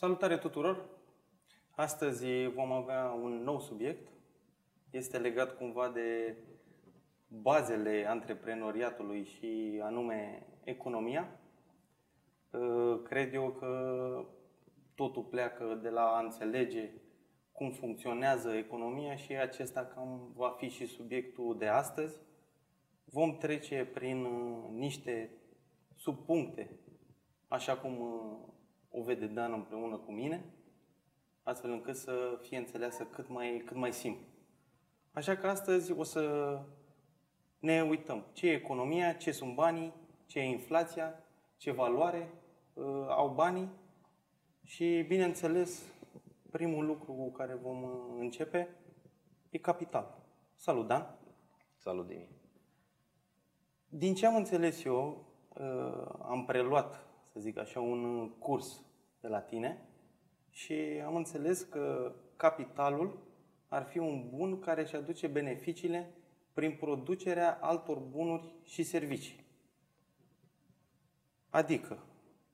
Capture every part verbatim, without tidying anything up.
Salutare tuturor! Astăzi vom avea un nou subiect. Este legat cumva de bazele antreprenoriatului și anume economia. Cred eu că totul pleacă de la a înțelege cum funcționează economia și acesta cam va fi și subiectul de astăzi. Vom trece prin niște subpuncte, așa cum o vede Dan împreună cu mine, astfel încât să fie înțeleasă cât mai, cât mai simplu. Așa că astăzi o să ne uităm ce e economia, ce sunt banii, ce e inflația, ce valoare uh, au banii și, bineînțeles, primul lucru cu care vom începe e capital. Salut, Dan! Salut, Dimi! Din ce am înțeles eu, uh, am preluat, să zic așa, un curs de la tine și am înțeles că capitalul ar fi un bun care își aduce beneficiile prin producerea altor bunuri și servicii. Adică,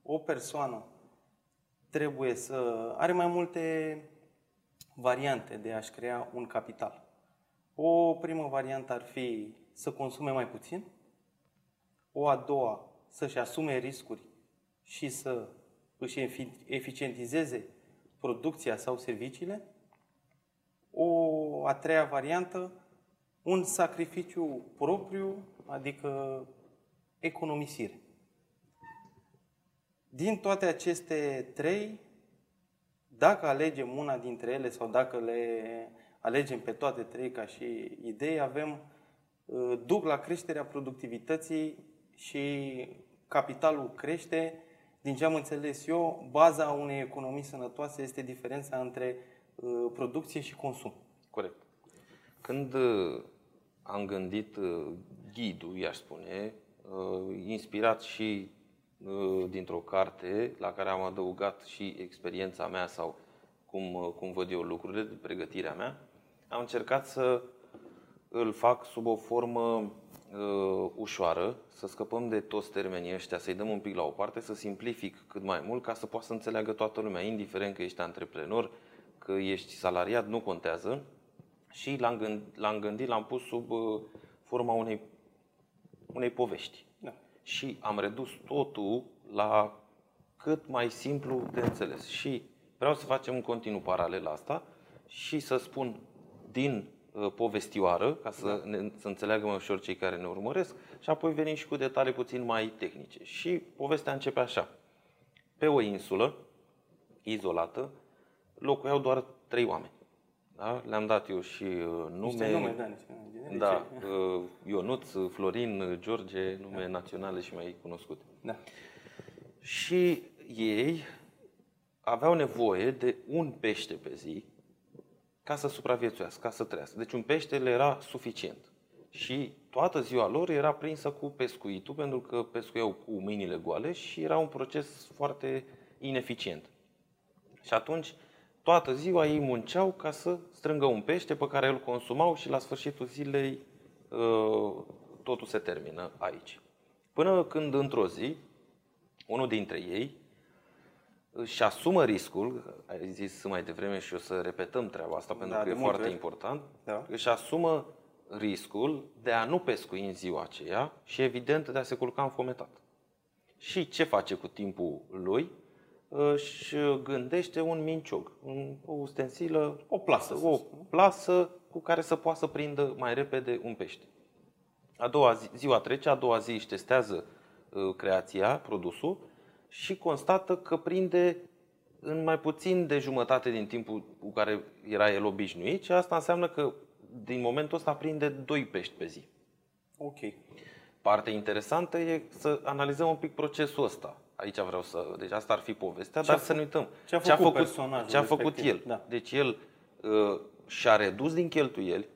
o persoană trebuie să are mai multe variante de a-și crea un capital. O primă variantă ar fi să consume mai puțin, o a doua să-și asume riscuri și să își eficientizeze producția sau serviciile. O a treia variantă, un sacrificiu propriu, adică economisire. Din toate aceste trei, dacă alegem una dintre ele sau dacă le alegem pe toate trei ca și idei, avem duc la creșterea productivității și capitalul crește. Din ce am înțeles eu, baza unei economii sănătoase este diferența între producție și consum. Corect. Când am gândit ghidul, i-aș spune, inspirat și dintr-o carte la care am adăugat și experiența mea sau cum, cum văd eu lucrurile, de pregătirea mea, am încercat să îl fac sub o formă ușoară, să scăpăm de toți termenii ăștia, să-i dăm un pic la o parte, să simplific cât mai mult ca să poată să înțeleagă toată lumea, indiferent că ești antreprenor, că ești salariat, nu contează. Și l-am gândit, l-am, gândit, l-am pus sub forma unei, unei povești. Da. Și am redus totul la cât mai simplu de înțeles. Și vreau să facem un continuu paralel la asta și să spun din povestioară, ca să, ne, să înțeleagă mai ușor cei care ne urmăresc, și apoi venim și cu detalii puțin mai tehnice. Și povestea începe așa. Pe o insulă izolată locuiau doar trei oameni. Da? Le-am dat eu și nume, nume da, niște, da, Ionuț, Florin, George, nume da. naționale și mai cunoscute. Da. Și ei aveau nevoie de un pește pe zi ca să supraviețuiască, ca să trăiască. Deci un pește le era suficient. Și toată ziua lor era prinsă cu pescuitul, pentru că pescuiau cu mâinile goale și era un proces foarte ineficient. Și atunci, toată ziua ei munceau ca să strângă un pește pe care îl consumau și la sfârșitul zilei totul se termină aici. Până când într-o zi, unul dintre ei își asumă riscul, ai zis mai devreme și o să repetăm treaba asta pentru da, că e foarte vrei. important, da. Își asumă riscul de a nu pescui în ziua aceea și evident de a se culca înfometat. Și ce face cu timpul lui? Își gândește un minciog, o ustensilă, o plasă, o plasă cu care să poată să prindă mai repede un pește. A doua zi, ziua trece, a doua zi își testează creația, produsul și constată că prinde în mai puțin de jumătate din timpul cu care era el obișnuit și asta înseamnă că din momentul ăsta prinde doi pești pe zi. Ok. Partea interesantă e să analizăm un pic procesul ăsta. Aici vreau să... Deci asta ar fi povestea, ce dar să ne uităm. Ce a făcut, ce a făcut personajul ce a făcut el. Da. Deci el uh, și-a redus din cheltuieli,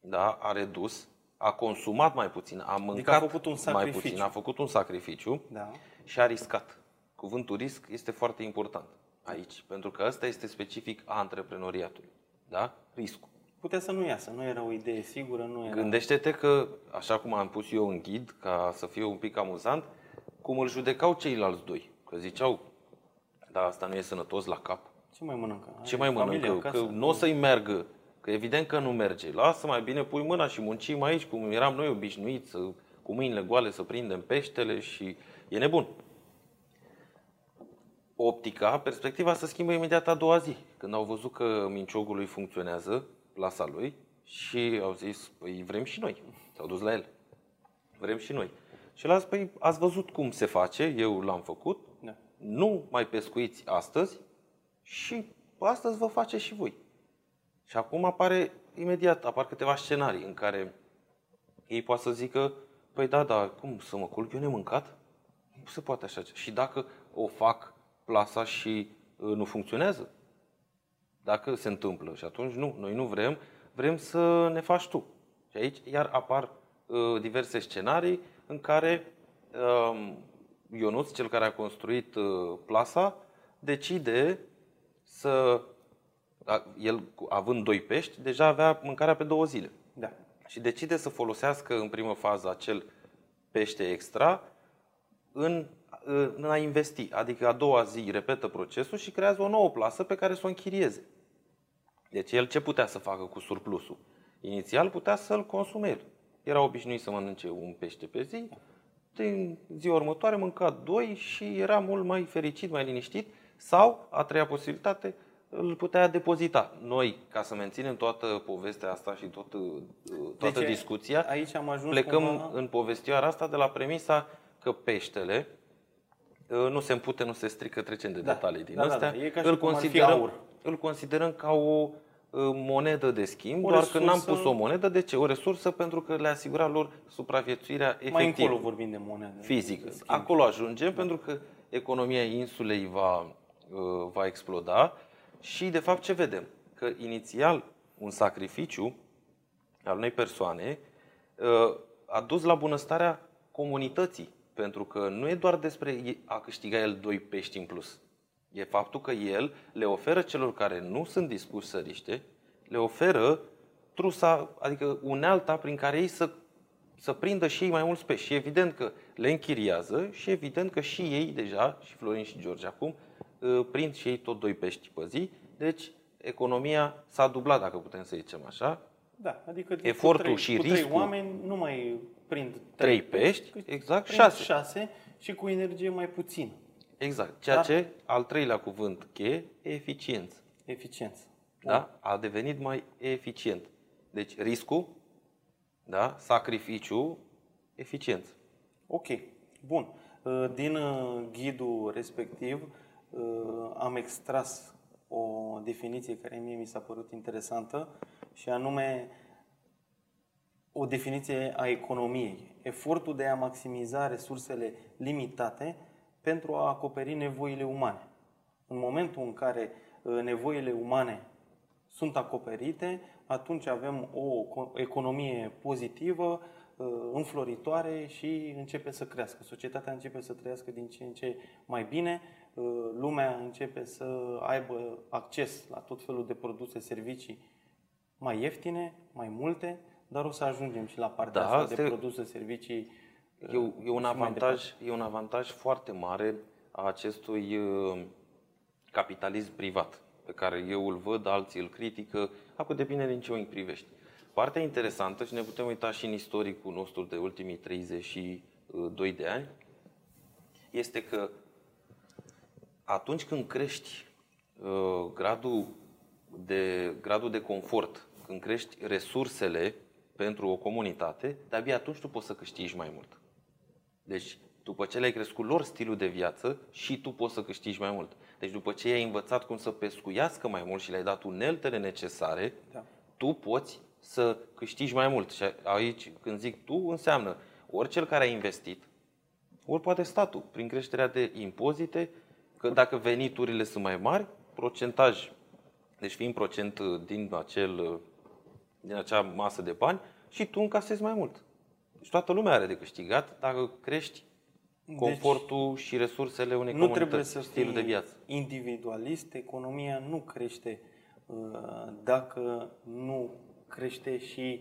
da, a redus, a consumat mai puțin, a mâncat adică a făcut un mai puțin, a făcut un sacrificiu da. și a riscat. Cuvântul risc este foarte important aici, pentru că ăsta este specific a antreprenoriatului. Da? Riscul. Putea să nu iasă, nu era o idee sigură. Nu era... Gândește-te că, așa cum am pus eu în ghid, ca să fie un pic amuzant, cum îl judecau ceilalți doi. Că ziceau, Dar asta nu e sănătos la cap? Ce mai mănâncă? Ce mai mănâncă? Că nu o să-i meargă. Că evident că nu merge. Lasă mai bine, pui mâna și muncim aici, cum eram noi obișnuiți, cu mâinile goale să prindem peștele și e nebun. Optica, perspectiva se schimbă imediat a doua zi. Când au văzut că minciogul lui funcționează, plasa lui, și au zis, păi vrem și noi. S-au dus la el. Vrem și noi. Și l-a zis, păi ați văzut cum se face, eu l-am făcut, da. Nu mai pescuiți astăzi și astăzi vă face și voi. Și acum apare imediat, apar câteva scenarii în care ei poate să zică, păi da, dar cum să mă culc, eu n-am mâncat? Nu se poate așa. Și dacă o fac plasa și nu funcționează? Dacă se întâmplă și atunci nu, noi nu vrem, vrem să ne faci tu. Și aici iar apar uh, diverse scenarii în care uh, Ionuț, cel care a construit uh, plasa, decide să... El, având doi pești, deja avea mâncarea pe două zile. Da. Și decide să folosească în primă fază acel pește extra în, în a investi. Adică a doua zi repetă procesul și creează o nouă plasă pe care să o închirieze. Deci el ce putea să facă cu surplusul? Inițial putea să-l consume el. Era obișnuit să mănânce un pește pe zi. Din ziua următoare mânca doi și era mult mai fericit, mai liniștit. Sau, a treia posibilitate, îl putea depozita. Noi, ca să menținem toată povestea asta și tot, toată deci, discuția, aici am ajuns plecăm cumva... în povestioara asta de la premisa că peștele nu se împute, nu se strică, trecem de da, detalii din da, astea. Da, da. E ca și îl, cum considerăm, ar fi aur. Îl considerăm ca o monedă de schimb, o doar resursă... că n-am pus o monedă. De ce? O resursă pentru că le asigura lor supraviețuirea efectivă. Mai încolo vorbim de monedă. Fizică. De acolo ajungem da. Pentru că economia insulei va, va exploda. Și de fapt ce vedem? Că inițial un sacrificiu al unei persoane a dus la bunăstarea comunității. Pentru că nu e doar despre a câștiga el doi pești în plus. E faptul că el le oferă celor care nu sunt dispuși să riște, le oferă trusa, adică unealta prin care ei să, să prindă și ei mai mulți pești. Și evident că le închiriază și evident că și ei deja, și Florin și George acum, prind și ei tot doi pești pe zi. Deci economia s-a dublat, dacă putem să zicem așa. Da, adică efortul trei, și riscul. Cu trei oameni nu mai prind trei pești, pești exact șase. șase și cu energie mai puțină. Exact. Ceea da. Ce al treilea cuvânt cheie, eficiență. Eficiență. Da, a devenit mai eficient. Deci riscul, da, sacrificiu, eficiență. Ok. Bun. Din ghidul respectiv am extras o definiție care mie mi s-a părut interesantă și anume o definiție a economiei. Efortul de a maximiza resursele limitate pentru a acoperi nevoile umane. În momentul în care nevoile umane sunt acoperite, atunci avem o economie pozitivă, înfloritoare și începe să crească. Societatea începe să trăiască din ce în ce mai bine. Lumea începe să aibă acces la tot felul de produse, servicii mai ieftine, mai multe, dar o să ajungem și la partea da, asta de produse, servicii. E, e, un avantaj, e un avantaj foarte mare a acestui capitalism privat, pe care eu îl văd, alții îl critică, acum depinde din ce o îi privești. Partea interesantă, și ne putem uita și în istoricul nostru de ultimii treizeci și doi de ani, este că atunci când crești uh, gradul, de, gradul de confort, când crești resursele pentru o comunitate, de-abia atunci tu poți să câștigi mai mult. Deci, după ce le-ai crescut lor stilul de viață, și tu poți să câștigi mai mult. Deci, după ce i-ai învățat cum să pescuiască mai mult și le-ai dat uneltele necesare, da. Tu poți să câștigi mai mult. Și aici, când zic tu, înseamnă ori cel care a investit, ori poate statul, prin creșterea de impozite. Că dacă veniturile sunt mai mari, procentaj, deci fiind procent din, acel, din acea masă de bani, și tu încasezi mai mult. Deci toată lumea are de câștigat dacă crești confortul deci, și resursele unei comunități, nu trebuie să stilul de viață. Individualist, economia nu crește dacă nu crește și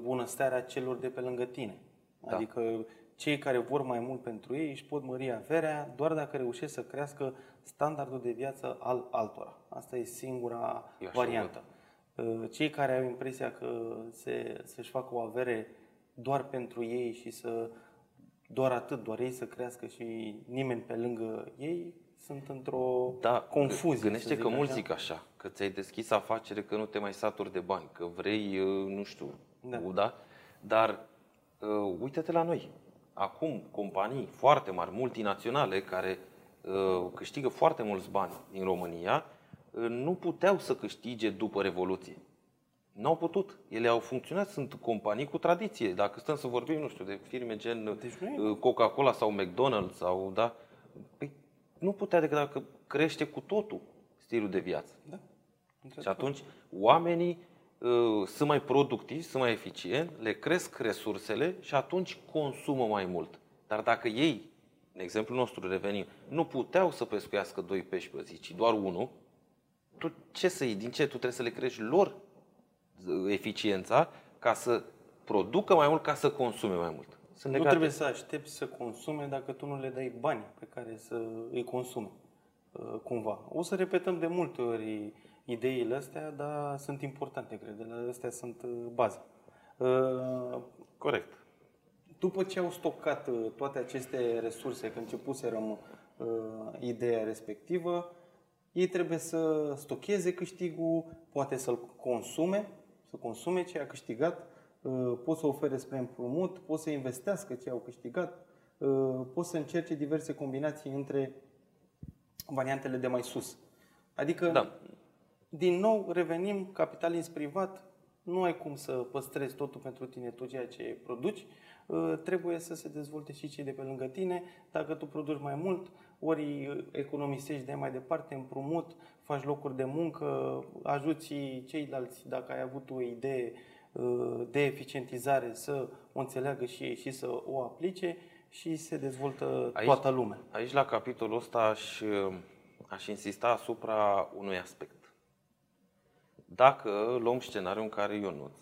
bunăstarea celor de pe lângă tine. Da. Adică cei care vor mai mult pentru ei își pot mări averea doar dacă reușesc să crească standardul de viață al altora. Asta e singura variantă. Cei care au impresia că se, să-și facă o avere doar pentru ei și să doar atât, doar ei să crească și nimeni pe lângă ei, sunt într-o da, confuzie. Gândește că mulți zic așa, că ți-ai deschis afacere, că nu te mai saturi de bani, că vrei, nu știu, da. Uda, dar uh, uite-te la noi. Acum companii foarte mari, multinaționale, care uh, câștigă foarte mulți bani din România, uh, nu puteau să câștige după Revoluție. N-au putut. Ele au funcționat, sunt companii cu tradiție. Dacă stăm să vorbim, nu știu, de firme gen deci Coca-Cola sau McDonald's sau da, păi, nu putea decât dacă crește cu totul stilul de viață. Da. Și atunci oamenii uh, sunt mai productivi, sunt mai eficienți, le cresc resursele și atunci consumă mai mult. Dar dacă ei, în exemplul nostru revenim, nu puteau să pescuiască doi pești pe zi, ci doar unul, tu ce să iei? Din ce? Tu trebuie să le crești lor eficiența ca să producă mai mult, ca să consume mai mult. Sunt legate. Nu trebuie să aștepți să consume dacă tu nu le dai bani pe care să îi consume cumva. O să repetăm de multe ori ideile astea, dar sunt importante, cred. Astea sunt baza. Corect. După ce au stocat toate aceste resurse, că începuserăm ideea respectivă, ei trebuie să stocheze câștigul, poate să-l consume, să consume ce a câștigat, pot să ofere spre împrumut, pot să investească ce au câștigat, pot să încerce diverse combinații între variantele de mai sus. Adică, da. Din nou, revenim, capitalism privat, nu ai cum să păstrezi totul pentru tine, tot ceea ce produci, trebuie să se dezvolte și cei de pe lângă tine. Dacă tu produci mai mult, ori economisești de mai departe, împrumut, faci locuri de muncă, ajuți ceilalți, dacă ai avut o idee de eficientizare, să o înțeleagă și ei și să o aplice și se dezvoltă aici, toată lumea. Aici, la capitolul ăsta, aș, aș insista asupra unui aspect. Dacă luăm scenariul în care Ionuț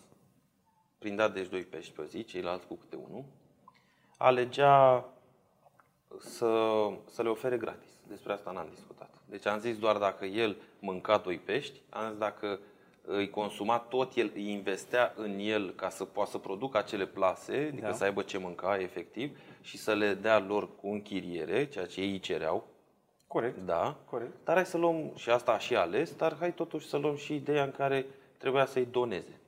prindea deci doi pești pe zi, ceilalți cu câte unul, alegea să, să le ofere gratis. Despre asta n-am discutat. Deci am zis doar dacă el mânca doi pești, am zis dacă îi consuma tot, el îi investea în el ca să poată să producă acele plase, adică da. Să aibă ce mânca efectiv și să le dea lor cu închiriere, ceea ce ei cereau. Corect. Da. Corect. Dar hai să luăm, și asta a și ales, dar hai totuși să luăm și ideea în care trebuia să-i doneze.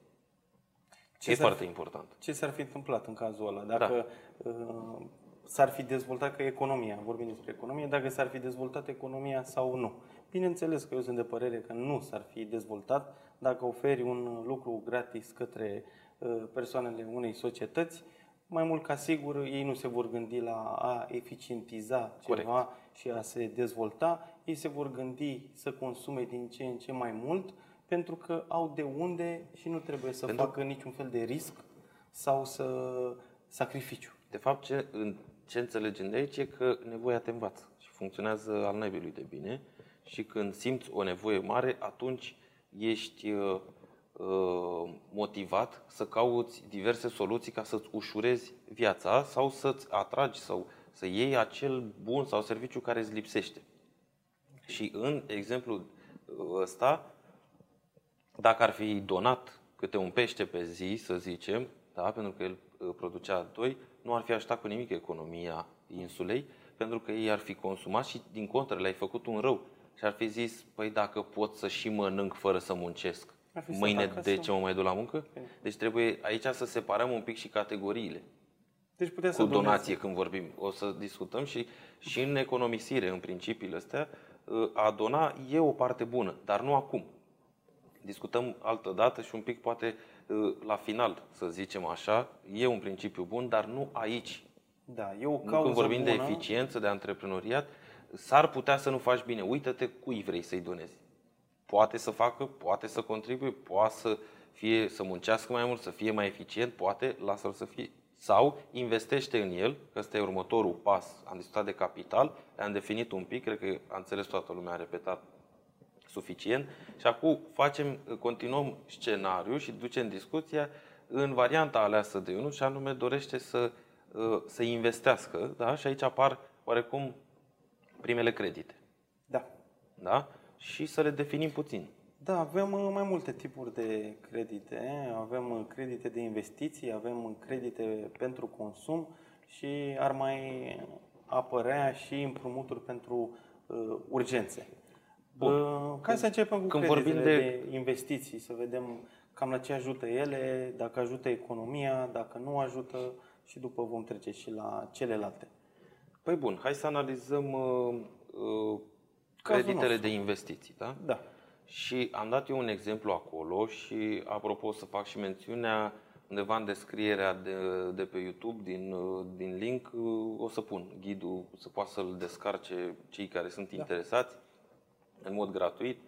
Ce e foarte fi, important. Ce s-ar fi întâmplat în cazul ăla? Dacă da. uh, s-ar fi dezvoltat că economia, vorbim despre economie, dacă s-ar fi dezvoltat economia sau nu. Bineînțeles că eu sunt de părere că nu s-ar fi dezvoltat. Dacă oferi un lucru gratis către persoanele unei societăți, mai mult ca sigur ei nu se vor gândi la a eficientiza ceva Corect. Și a se dezvolta. Ei se vor gândi să consume din ce în ce mai mult pentru că au de unde și nu trebuie să pentru... facă niciun fel de risc sau să sacrificiu. De fapt, ce, ce înțelegem de aici e că nevoia te învață și funcționează al naibilului de bine și când simți o nevoie mare, atunci ești uh, motivat să cauți diverse soluții ca să-ți ușurezi viața sau să-ți atragi sau să iei acel bun sau serviciu care îți lipsește. Și în exemplu ăsta, dacă ar fi donat câte un pește pe zi, să zicem, da, pentru că el producea doi, nu ar fi ajutat cu nimic economia insulei, pentru că ei ar fi consumat și din contră le-ai făcut un rău. Și ar fi zis, păi dacă pot să și mănânc fără să muncesc, mâine de ce mă mai duc la muncă? Deci trebuie aici să separăm un pic și categoriile. Deci putea să cu donație când vorbim. O să discutăm și, și în economisire, în principiile astea, a dona e o parte bună, dar nu acum. Discutăm altă dată și un pic poate la final, să zicem așa, e un principiu bun, dar nu aici. Da, e o cauză când vorbim bună. De eficiență, de antreprenoriat, s-ar putea să nu faci bine. Uită-te cui vrei să-i donezi. Poate să facă, poate să contribuie, poate să, fie, să muncească mai mult, să fie mai eficient, poate lasă-l să fie. Sau investește în el, că ăsta e următorul pas. Am discutat de capital, am definit un pic, cred că a înțeles toată lumea, a repetat suficient. Și acum facem, continuăm scenariul și ducem discuția în varianta aleasă de unul și anume dorește să să investească, da? Și aici apar oarecum primele credite. Da. Da? Și să le definim puțin. Da, avem mai multe tipuri de credite. Avem credite de investiții, avem credite pentru consum și ar mai apărea și împrumuturi pentru uh, urgențe. Bun. Uh, ca să începem cu când creditele de... de investiții, să vedem cam la ce ajută ele, dacă ajută economia, dacă nu ajută, și după vom trece și la celelalte. Păi bun, hai să analizăm uh, uh, creditele de investiții, da? Da. Și am dat eu un exemplu acolo și apropo să fac și mențiunea undeva în descrierea de, de pe YouTube, din, din link, o să pun ghidul, să poată să-l descarce cei care sunt da. interesați în mod gratuit.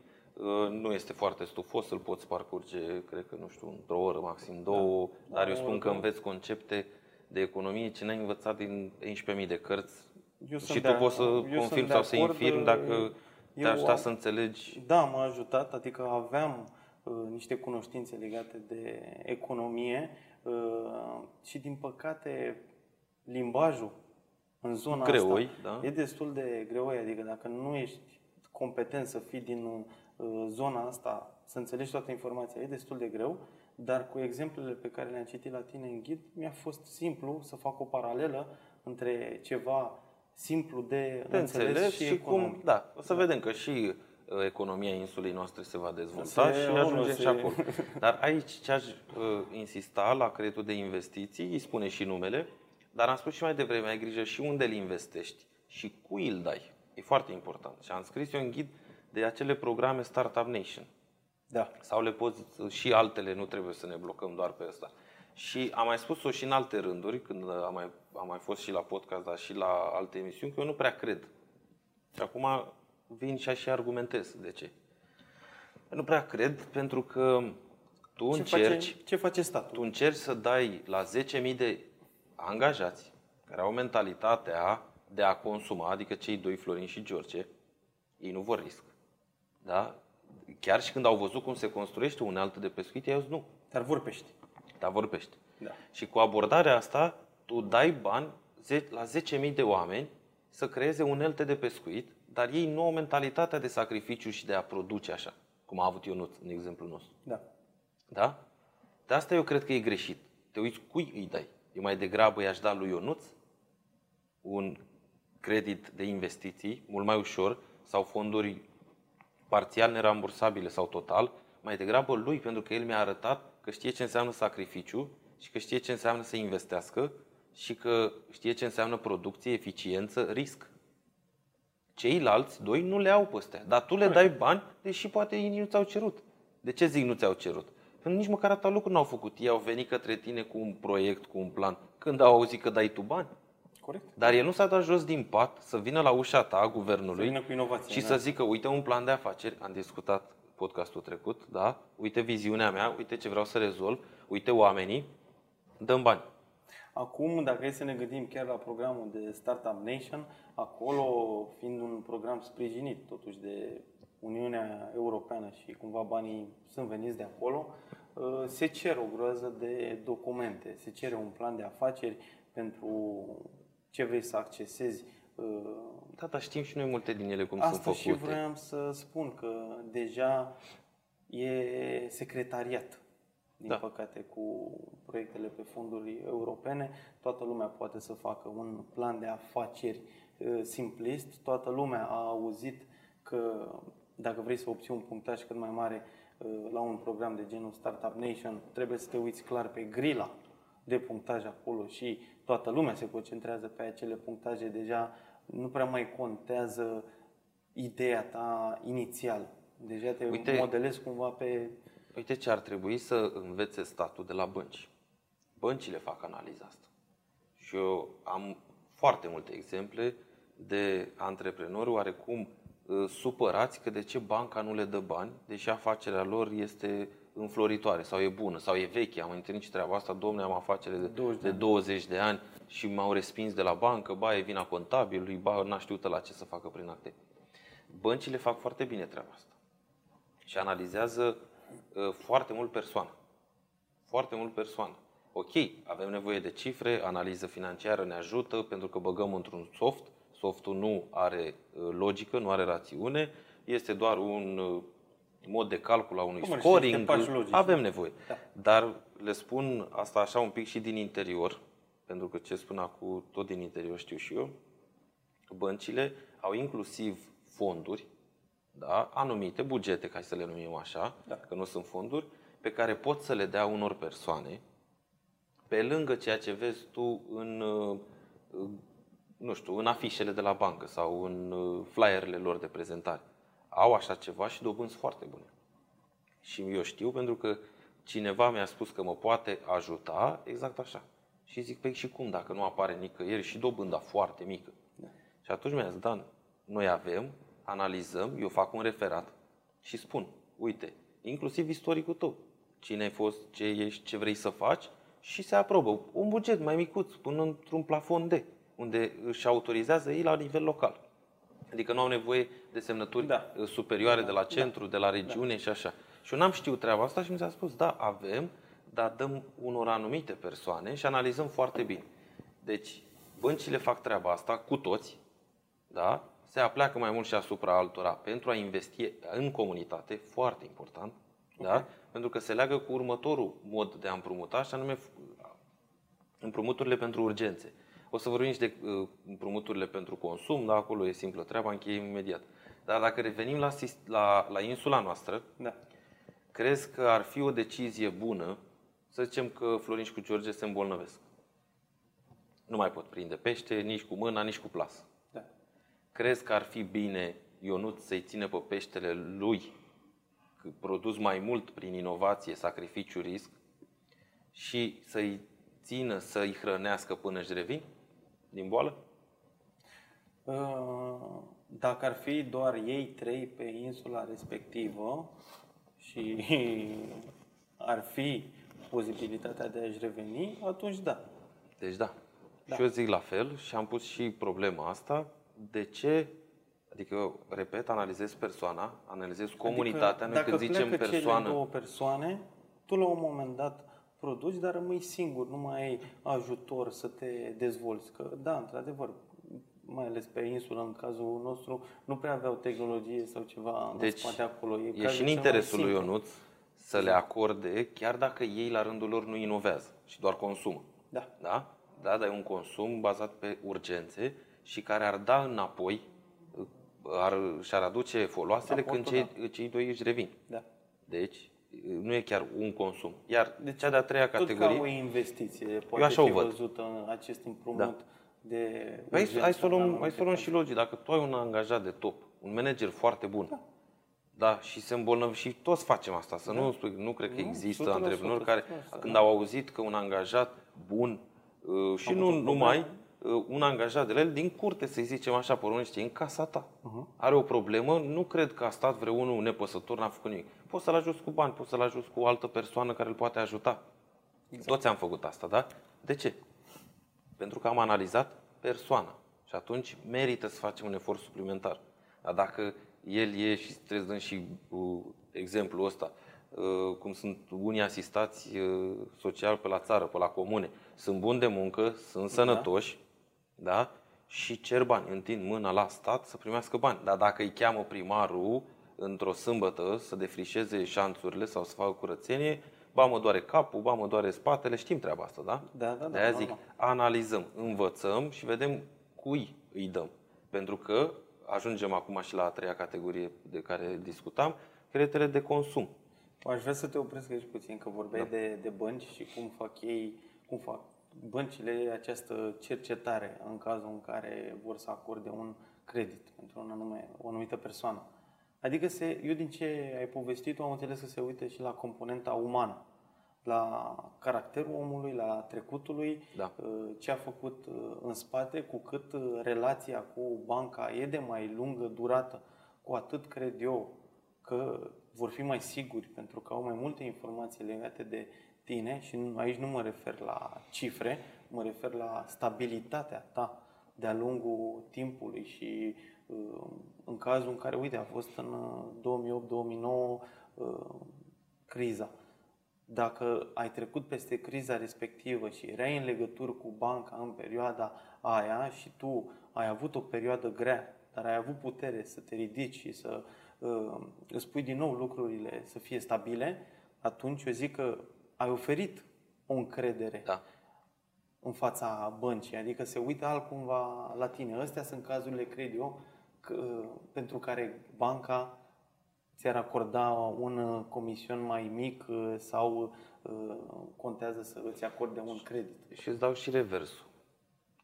Nu este foarte stufos, îl poți parcurge, cred că, nu știu, într-o oră, maxim două, da. dar eu spun că înveți concepte de economie ce n-ai învățat din unsprezece mii de cărți eu și tu poți să confirmi sau să infirmi dacă te-a ajutat am, să înțelegi. Da, m-a ajutat, adică aveam niște cunoștințe legate de economie și, din păcate, limbajul în zona greoi, asta da? e destul de greoi. Adică dacă nu ești competent să fii din zona asta, să înțelegi toată informația, e destul de greu. Dar cu exemplele pe care le-am citit la tine în ghid, mi-a fost simplu să fac o paralelă între ceva simplu de, de înțeles, înțeles și, și cum, da, o să da. vedem că și economia insulei noastre se va dezvolta se, și ajunge se... și acolo. Dar aici ce aș uh, insista la creditul de investiții, îi spune și numele, dar am spus și mai devreme, ai grijă și unde îl investești și cui îl dai. E foarte important. Și am scris eu în ghid de acele programe Startup Nation. Da. Sau le poți și altele, nu trebuie să ne blocăm doar pe asta. Și am mai spus-o și în alte rânduri, când am mai, am mai fost și la podcast, dar și la alte emisiuni, că eu nu prea cred. Și acum vin și și argumentez de ce. Nu prea cred, pentru că tu ce încerci face, ce face statul? Tu încerci să dai la zece mii de angajați care au mentalitatea de a consuma, adică cei doi, Florin și George, ei nu vor risc. Da? Chiar și când au văzut cum se construiește unealtă de pescuit, ei au zis nu. Dar vor pești. Dar vor pești. Da. Și cu abordarea asta, tu dai bani la zece mii de oameni să creeze unelte de pescuit, dar ei nu au mentalitatea de sacrificiu și de a produce așa, cum a avut Ionuț în exemplul nostru. Da. Da? De asta eu cred că e greșit. Te uiți cui îi dai. Eu mai degrabă i-aș da lui Ionuț un credit de investiții, mult mai ușor, sau fonduri parțial nerambursabile sau total, mai degrabă lui, pentru că el mi-a arătat că știe ce înseamnă sacrificiu și că știe ce înseamnă să investească și că știe ce înseamnă producție, eficiență, risc. Ceilalți doi nu le au pe astea, dar tu le dai bani, deși poate ei nu ți-au cerut. De ce zic nu ți-au cerut? Pentru nici măcar atâta lucru n-au făcut. Ei au venit către tine cu un proiect, cu un plan, când au auzit că dai tu bani. Corect. Dar el nu s-a dat jos din pat să vină la ușa ta, a guvernului, și să zică, uite un plan de afaceri, am discutat podcastul trecut, da? Uite viziunea mea, uite ce vreau să rezolv, uite oamenii, dăm bani. Acum, dacă e să ne gândim chiar la programul de Startup Nation, acolo fiind un program sprijinit totuși de Uniunea Europeană și cumva banii sunt veniți de acolo, se cere o groază de documente, se cere un plan de afaceri pentru ce vrei să accesezi. Tata, știm și noi multe din ele cum Asta sunt făcute. Asta și vreau să spun că deja e secretariat. Din da. păcate, cu proiectele pe fonduri europene, toată lumea poate să facă un plan de afaceri simplist. Toată lumea a auzit că dacă vrei să obții un punctaj cât mai mare la un program de genul Startup Nation, trebuie să te uiți clar pe grila de punctaj acolo și toată lumea se concentrează pe acele punctaje. Deja nu prea mai contează ideea ta inițială. Deja te Uite. modelezi cumva pe... Uite ce ar trebui să învețe statul de la bănci. Băncile fac analiza asta. Și eu am foarte multe exemple de antreprenori oarecum supărați că de ce banca nu le dă bani, deși afacerea lor este înfloritoare sau e bună sau e veche. Am întâlnit și treaba asta, domne, am afacere de douăzeci de ani și m-au respins de la bancă, ba e vina contabilului, ba n-a știută la ce să facă prin acte. Băncile fac foarte bine treaba asta și analizează foarte mult persoană. Foarte mult persoană. ok, avem nevoie de cifre, analiză financiară ne ajută pentru că băgăm într-un soft, softul nu are logică, nu are rațiune, este doar un mod de calcul a unui cum scoring, avem nevoie. Da. Dar le spun asta așa un pic și din interior, pentru că ce spun acum tot din interior știu și eu, băncile au inclusiv fonduri, da, anumite bugete, ca să le numim așa, da, că nu sunt fonduri, pe care pot să le dea unor persoane, pe lângă ceea ce vezi tu în, nu știu, în afișele de la bancă sau în flyerele lor de prezentare. Au așa ceva și dobânzi foarte bune. Și eu știu pentru că cineva mi-a spus că mă poate ajuta exact așa. Și zic, păi și cum dacă nu apare nicăieri și dobânda foarte mică? Da. Și atunci mi-a zis, Dan, noi avem, analizăm, eu fac un referat și spun, uite, inclusiv istoricul tău, cine ai fost, ce ești, ce vrei să faci și se aprobă un buget mai micuț până într-un plafon de, unde își autorizează ei la nivel local. Adică nu au nevoie de semnături da. superioare da. de la centru, da. de la regiune da. și așa. Și eu n-am știut treaba asta și mi s-a spus, da, avem, dar dăm unor anumite persoane și analizăm foarte bine. Deci băncile fac treaba asta cu toți, da? Se apleacă mai mult și asupra altora pentru a investi în comunitate, foarte important, okay. da? Pentru că se leagă cu următorul mod de a împrumuta, și anume împrumuturile pentru urgențe. O să vorbim și de împrumuturile pentru consum, da? Acolo e simplă treaba, încheiem imediat. Dar dacă revenim la, la, la insula noastră, da. crezi că ar fi o decizie bună, să zicem că Florin și cu George se îmbolnăvesc. Nu mai pot prinde pește, nici cu mâna, nici cu plasă. Da. Crezi că ar fi bine Ionuț să-i țină pe peștele lui, produs mai mult prin inovație, sacrificiu, risc, și să-i țină, să-i hrănească până își revin din boală? Dacă ar fi doar ei trei pe insula respectivă și ar fi posibilitatea de a-și reveni, atunci da. Deci da. da. Și eu zic la fel și am pus și problema asta. De ce? Adică, repet, analizez persoana, analizez comunitatea. Adică, noi când zicem persoană... Dacă pleacă cele două persoane, tu la un moment dat produci, dar rămâi singur, nu mai ai ajutor să te dezvolți. Că, da, într-adevăr, mai ales pe insulă, în cazul nostru, nu prea aveau tehnologie sau ceva deci, în spate acolo. E, e și în interesul lui Ionuț să le acorde, chiar dacă ei la rândul lor nu inovează și doar consumă. Da. Da? Da, dar e un consum bazat pe urgențe și care ar da înapoi, ar, și-ar aduce foloasele aportul, când cei, da. cei doi își revin. Da. Deci nu e chiar un consum. Iar de cea de-a treia categorie... Tot ca o investiție poate fi văzută în acest împrumut da. de urgență. Hai să o luăm, luăm și logic. Dacă tu ai un angajat de top, un manager foarte bun, da. Da, și se îmbolnăv și toți facem asta. Să da. nu nu cred că există antreprenori care când au auzit că un angajat bun și nu numai un angajat de la el din curte, să zicem așa, pornește în casa ta. Uh-huh. Are o problemă, nu cred că a stat vreunul nepăsător, n-a făcut nimic. Poți să-l ajuți cu bani, poți să-l ajuți cu o altă persoană care îl poate ajuta. Exact. Toți am făcut asta, da? De ce? Pentru că am analizat persoana. Și atunci merită să facem un efort suplimentar. Dar dacă el e și trebuie să dăm și uh, exemplul ăsta, uh, cum sunt unii asistați uh, social pe la țară, pe la comune, sunt buni de muncă, sunt sănătoși, da? Da? Și cer bani, întind mâna la stat să primească bani. Dar dacă îi cheamă primarul într-o sâmbătă să defrișeze șanțurile sau să facă curățenie, ba mă doare capul, ba mă doare spatele, știm treaba asta, da? Da, da, da. De-aia zic, analizăm, învățăm și vedem cui îi dăm. Pentru că ajungem acum și la a treia categorie de care discutam, creditele de consum. Aș vrea să te opresc aici puțin, că vorbeai da. de, de bănci și cum fac ei, cum fac băncile această cercetare în cazul în care vor să acorde un credit pentru un anume, o anumită persoană. Adică se, eu din ce ai povestit, am înțeles că se uită și la componenta umană, la caracterul omului, la trecutului, da. ce a făcut în spate, cu cât relația cu banca e de mai lungă durată, cu atât cred eu că vor fi mai siguri, pentru că au mai multe informații legate de tine și aici nu mă refer la cifre, mă refer la stabilitatea ta de-a lungul timpului și în cazul în care, uite, a fost în două mii opt două mii nouă criza. dacă ai trecut peste criza respectivă și erai în legătură cu banca în perioada aia și tu ai avut o perioadă grea, dar ai avut putere să te ridici și să uh, îți pui din nou lucrurile să fie stabile, atunci eu zic că ai oferit o încredere, da, în fața băncii. Adică se uită altcumva la tine. Astea sunt cazurile, cred eu, că, pentru care banca ți-ar acorda un comision mai mic sau contează să îți acorde un credit. Și îți dau și reversul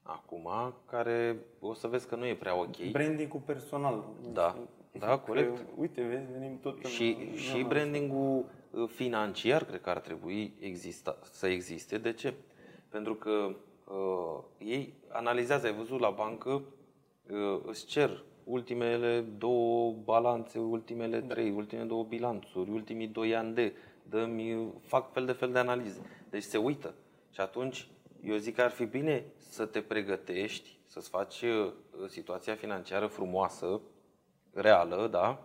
acum, care o să vezi că nu e prea ok. Branding cu personal. Da, da, corect. Că, uite, vezi, venim tot și, în... și branding-ul financiar cred că ar trebui exista, să existe. De ce? Pentru că uh, ei analizează, ai văzut la bancă, uh, îți cer ultimele două balanțe, ultimele trei, ultimele două bilanțuri, ultimii doi ani de, dă-mi, fac fel de fel de analize. Deci se uită. Și atunci eu zic că ar fi bine să te pregătești, să-ți faci situația financiară frumoasă, reală, da?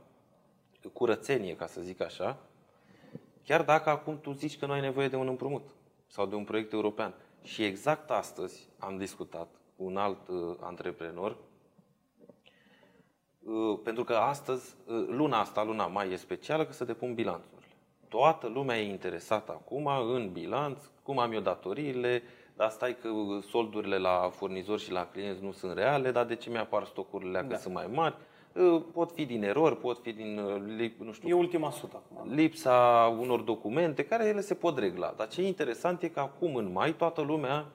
Curățenie, ca să zic așa, chiar dacă acum tu zici că nu ai nevoie de un împrumut sau de un proiect european. Și exact astăzi am discutat cu un alt uh, antreprenor, uh, pentru că astăzi, uh, luna asta, luna mai, e specială că se depun bilanțurile. Toată lumea e interesată acum în bilanț, cum am eu datoriile, dar stai că soldurile la furnizori și la clienți nu sunt reale, dar de ce mi-apar stocurile alea, da, că sunt mai mari? Pot fi din erori, pot fi din, nu știu, e ultima sută acum, lipsa unor documente, care ele se pot regla. Dar ce e interesant e că acum în mai toată lumea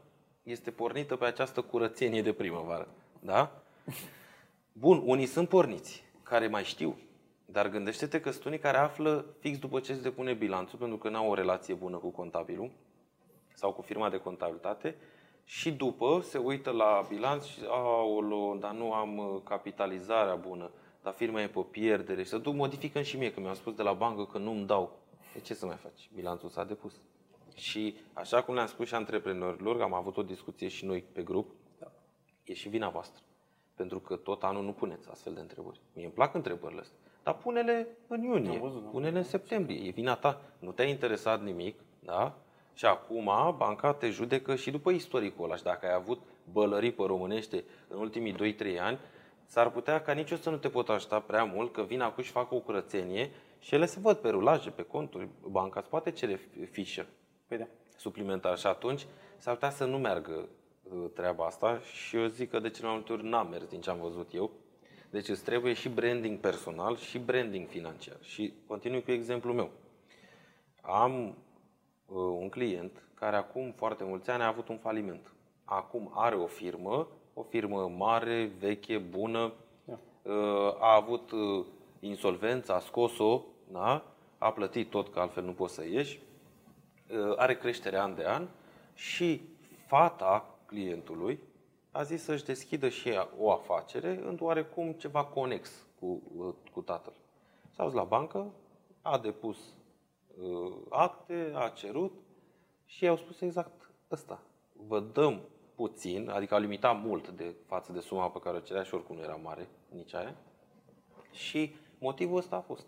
este pornită pe această curățenie de primăvară, da? Bun, unii sunt porniți, care mai știu, dar gândește-te că sunt unii care află fix după ce se depune bilanțul, pentru că n-au o relație bună cu contabilul sau cu firma de contabilitate. Și după se uită la bilanț și, aolo, dar nu am capitalizarea bună, dar firma e pe pierdere. Și să duc, modificăm și mie, că mi-au spus de la bancă că nu-mi dau. De ce să mai faci? Bilanțul s-a depus. Și așa cum le-am spus și antreprenorilor, că am avut o discuție și noi pe grup, da, e și vina voastră. Pentru că tot anul nu puneți astfel de întrebări. Mie îmi plac întrebările astea, dar pune-le în iunie, pune-le în septembrie. E vina ta, nu te-a interesat nimic, da? Și acum banca te judecă și după istoricul ăla. Și dacă ai avut bălării pe românește în ultimii doi trei ani, s-ar putea ca nici eu să nu te pot aștepta prea mult, că vin acum și fac o curățenie și ele se văd pe rulaje, pe conturi. Banca îți poate cere fișă, păi da, suplimentar și atunci s-ar putea să nu meargă treaba asta. Și eu zic că de cele mai multe ori n-a mers din ce am văzut eu. Deci îți trebuie și branding personal și branding financiar. Și continui cu exemplul meu. Am un client care acum foarte mulți ani a avut un faliment. Acum are o firmă, o firmă mare, veche, bună, da, a avut insolvență, a scos-o, da? A plătit tot, că altfel nu poți să ieși, are creștere an de an și fata clientului a zis să-și deschidă și ea o afacere, în oarecum ceva conex cu, cu tatăl. S-a dus la bancă, a depus acte, a cerut și i-au spus exact asta. Vă dăm puțin, adică au limitat mult de față de suma pe care o cerea și oricum nu era mare, nici aia. Și motivul ăsta a fost.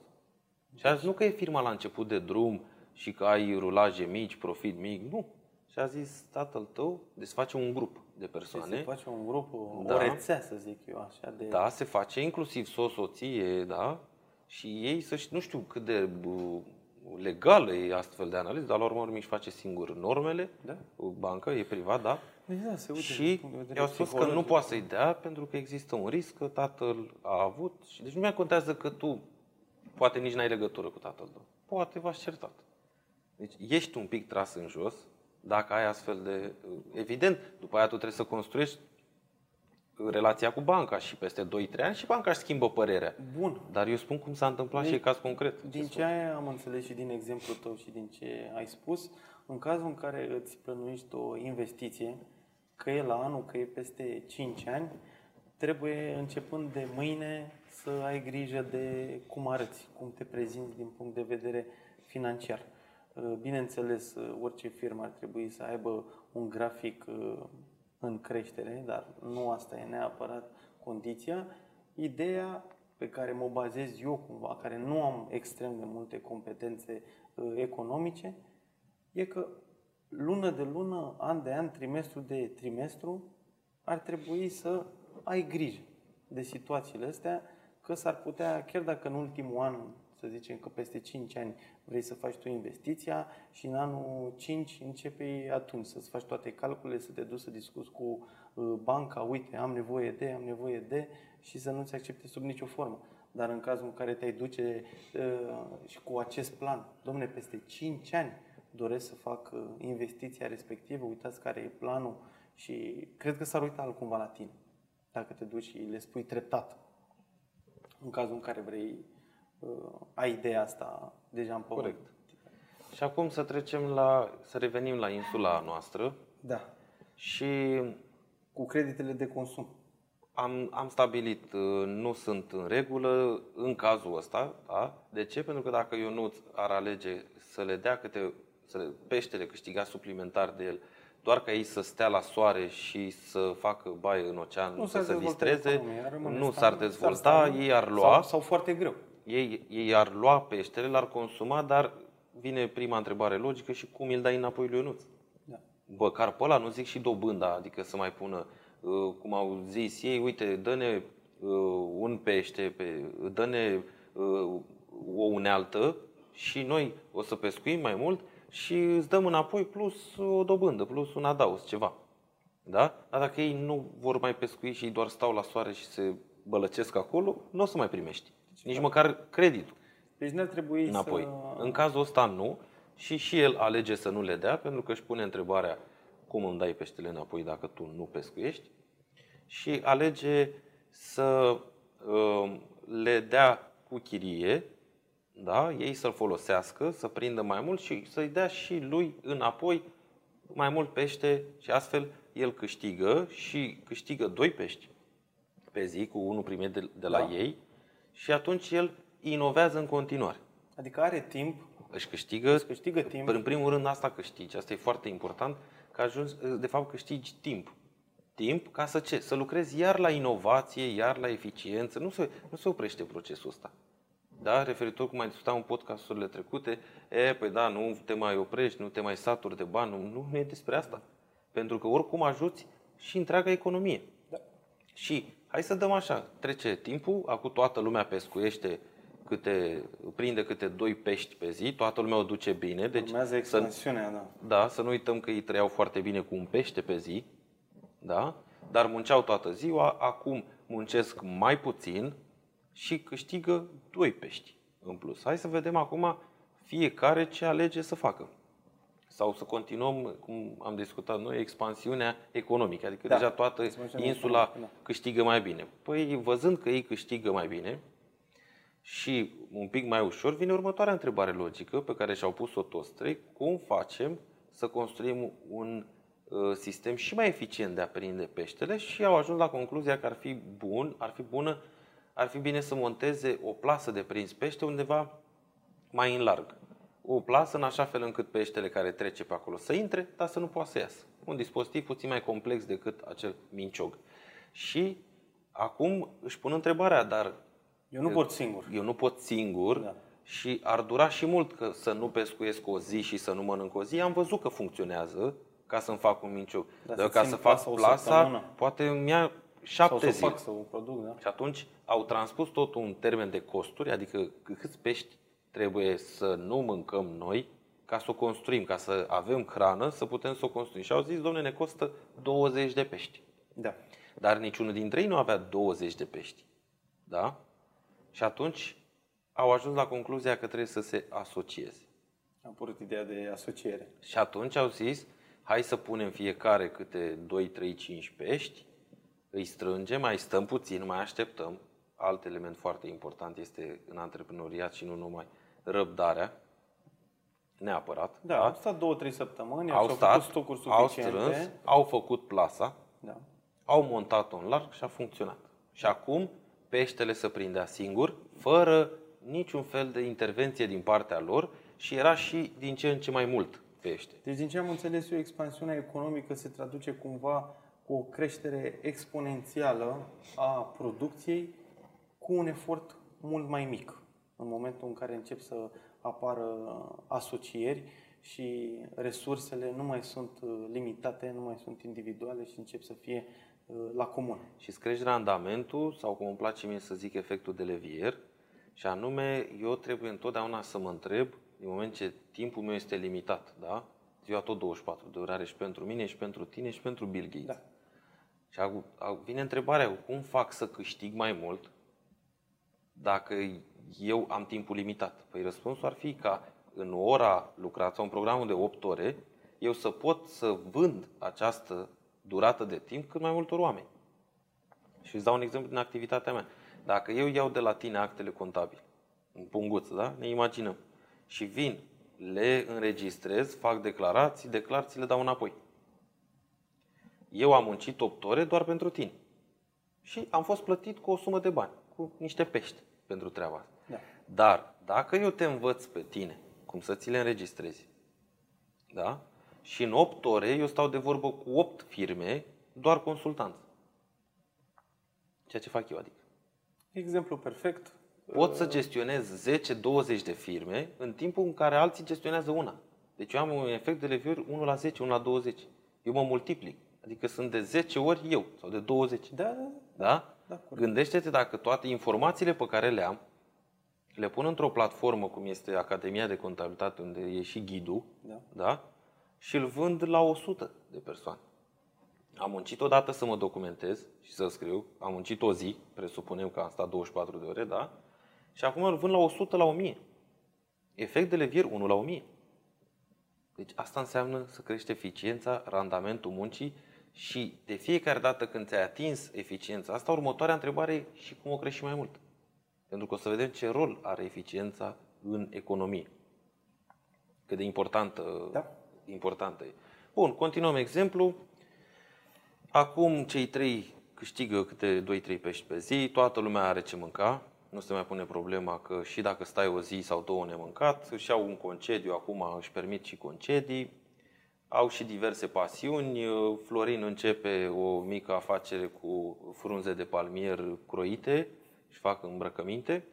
Și a zis nu că e firma la început de drum și că ai rulaje mici, profit mic, nu. Și a zis tatăl tău, deci face un grup de persoane. Se face un grup, o, da, rețea, să zic eu așa. De... Da, se face inclusiv soț, soție, da? Și ei, să nu știu cât de... legală e astfel de analiză, dar la urmă își face singur normele, da? Banca, e privat, da? Exact, se uite, și i-au spus că nu poate să-i dea pentru că există un risc, că tatăl a avut. Deci nu mai contează că tu poate nici n-ai legătură cu tatăl tău, poate v-ați certat. Deci ești un pic tras în jos dacă ai astfel de... Evident, după aia tu trebuie să construiești relația cu banca și peste doi trei ani și banca își schimbă părerea. Bun. Dar eu spun cum s-a întâmplat din, și caz concret. Din ce am înțeles și din exemplul tău și din ce ai spus, în cazul în care îți plănuiești o investiție, că e la anul, că e peste cinci ani, trebuie începând de mâine să ai grijă de cum arăți, cum te prezinți din punct de vedere financiar. Bineînțeles, orice firmă ar trebui să aibă un grafic în creștere, dar nu asta e neapărat condiția. Ideea pe care mă bazez eu cumva, care nu am extrem de multe competențe economice, e că lună de lună, an de an, trimestru de trimestru, ar trebui să ai grijă de situațiile astea, că s-ar putea, chiar dacă în ultimul an, să zicem că peste cinci ani vrei să faci tu investiția și în anul cinci începi atunci să-ți faci toate calculele, să te duci să discuți cu banca, uite, am nevoie de, am nevoie de, și să nu-ți accepte sub nicio formă. Dar în cazul în care te-ai duce și cu acest plan, domne, peste cinci ani doresc să fac investiția respectivă, uitați care e planul, și cred că s-ar uita altcumva la tine dacă te duci și le spui treptat. În cazul în care vrei, ai ideea asta deja în pământ. Corect. Și acum să trecem la, să revenim la insula noastră. Da. Și cu creditele de consum. Am, am stabilit, nu sunt în regulă în cazul ăsta, da? De ce? Pentru că dacă Ionuț ar alege să le dea câte, să le, peștele câștigat suplimentar de el, doar ca ei să stea la soare și să facă baie în ocean, nu să se distreze, economia, nu s-ar dezvolta, s-ar ei ar lua. Sau, sau foarte greu. Ei, ei ar lua peștele, l-ar consuma, dar vine prima întrebare logică: și cum îl dai înapoi lui Ionuț? Da. Băcar pe ăla, nu zic și dobânda, adică să mai pună, cum au zis ei, uite, dă-ne un pește, dă-ne o unealtă și noi o să pescuim mai mult și îți dăm înapoi plus o dobândă, plus un adaos, ceva. Da? Dar dacă ei nu vor mai pescui și doar stau la soare și se bălăcesc acolo, nu o să mai primești nici măcar creditul. Deci n-ar trebui înapoi. Să... În cazul ăsta nu. Și și el alege să nu le dea, pentru că își pune întrebarea: cum îmi dai peștele înapoi dacă tu nu pescuiești? Și alege să le dea cu chirie, da? Ei să-l folosească, să prindă mai mult și să-i dea și lui înapoi mai mult pește. Și astfel el câștigă și câștigă doi pești pe zi, cu unul primit de la da. ei. Și atunci el inovează în continuare. Adică are timp. Își câștigă, își câștigă timp. În primul rând asta câștigi. Asta e foarte important, că ajungi, de fapt câștigi timp. Timp ca să ce? Să lucrezi iar la inovație, iar la eficiență. Nu se, nu se oprește procesul ăsta. Da? Referitor, cum ai discutat în podcasturile trecute, e, păi da, nu te mai oprești, nu te mai saturi de bani. Nu, nu e despre asta. Pentru că oricum ajuți și întreaga economie. Da. Și... hai să dăm așa, trece timpul, acum toată lumea pescuiește, câte, prinde câte doi pești pe zi, toată lumea o duce bine. Deci urmează expansiunea, să, da. Da, să nu uităm că ei trăiau foarte bine cu un pește pe zi, da? Dar munceau toată ziua, acum muncesc mai puțin și câștigă doi pești în plus. Hai să vedem acum fiecare ce alege să facă. Sau să continuăm, cum am discutat noi, expansiunea economică. Adică da. deja toată insula câștigă mai bine. Păi văzând că ei câștigă mai bine și un pic mai ușor, vine următoarea întrebare logică pe care și-au pus-o toți trei: cum facem să construim un sistem și mai eficient de a prinde peștele? Și au ajuns la concluzia că ar fi bun, ar fi bună, ar fi bine să monteze o plasă de prins pește undeva mai în larg. O plasă în așa fel încât peștele care trece pe acolo să intre, dar să nu poată să iasă. Un dispozitiv puțin mai complex decât acel minciog. Și acum își pun întrebarea: dar eu nu pot singur. Eu nu pot singur da. Și ar dura și mult, că să nu pescuiesc o zi și să nu mănânc o zi. Am văzut că funcționează ca să-mi fac un minciog. Dar dacă ca să fac plasa, plasa poate îmi ia șapte zile. Fac, să o produc, da? Și atunci au transpus tot un termen de costuri, adică câți pești trebuie să nu mâncăm noi ca să o construim, ca să avem hrană, să putem să o construim. Și au zis: dom'le, ne costă douăzeci de pești. Da. Dar niciunul dintre ei nu avea douăzeci de pești. Da? Și atunci au ajuns la concluzia că trebuie să se asocieze. Am purtat ideea de asociere. Și atunci au zis: hai să punem fiecare câte doi, trei, cinci pești, îi strângem, mai stăm puțin, mai așteptăm. Alt element foarte important este în antreprenoriat și nu numai, răbdarea, neapărat. Da, da? Au stat două, trei săptămâni, au, au stat, făcut stocuri suficiente. Au strâns, au făcut plasa, da. Au montat-o în larg și a funcționat. Și acum peștele se prindea singur, fără niciun fel de intervenție din partea lor, și era și din ce în ce mai mult pește. Deci, din ce am înțeles eu, expansiunea economică se traduce cumva cu o creștere exponențială a producției, cu un efort mult mai mic, în momentul în care încep să apară asocieri și resursele nu mai sunt limitate, nu mai sunt individuale și încep să fie la comun. Și îți crești randamentul sau, cum îmi place mie să zic, efectul de levier. Și anume, eu trebuie întotdeauna să mă întreb, din moment ce timpul meu este limitat, da? Ziua tot douăzeci și patru de ore are și pentru mine, și pentru tine, și pentru Bill Gates. Da. Și vine întrebarea, cum fac să câștig mai mult dacă eu am timpul limitat? Păi răspunsul ar fi ca în o ora lucrată sau în programul de opt ore, eu să pot să vând această durată de timp cât mai multor oameni. Și îți dau un exemplu din activitatea mea. Dacă eu iau de la tine actele contabile, în punguță, da? Ne imaginăm, și vin, le înregistrez, fac declarații, declar, ți le dau înapoi. Eu am muncit opt ore doar pentru tine și am fost plătit cu o sumă de bani, cu niște pești pentru treaba asta. Da. Dar dacă eu te învăț pe tine cum să ți le înregistrezi, da? Și în opt ore eu stau de vorbă cu opt firme, doar consultanță. Ceea ce fac eu, adică. Exemplu perfect. Pot să gestionez zece douăzeci de firme în timpul în care alții gestionează una. Deci eu am un efect de levier unu la zece, unu la douăzeci. Eu mă multiplic. Adică sunt de zece ori eu sau de douăzeci. Da? Da? Da, gândește-te dacă toate informațiile pe care le am le pun într-o platformă cum este Academia de Contabilitate, unde e și ghidul, da? Da? Și îl vând la o sută de persoane. Am muncit odată să mă documentez și să scriu. Am muncit o zi, presupunem că am stat douăzeci și patru de ore, da? Și acum îl vând la o sută, la o mie. Efect de levier unu la o mie. Deci asta înseamnă să crești eficiența, randamentul muncii și de fiecare dată când ți-ai atins eficiența asta, următoarea întrebare e și cum o crești mai mult. Pentru că o să vedem ce rol are eficiența în economie. Cât de importantă, da, importantă e. Bun, continuăm exemplu. Acum cei trei câștigă câte doi trei pești pe zi, toată lumea are ce mânca. Nu se mai pune problema că și dacă stai o zi sau două nemâncat, își iau un concediu, acum își permit și concedii. Au și diverse pasiuni. Florin începe o mică afacere cu frunze de palmier croite și fac îmbrăcăminte.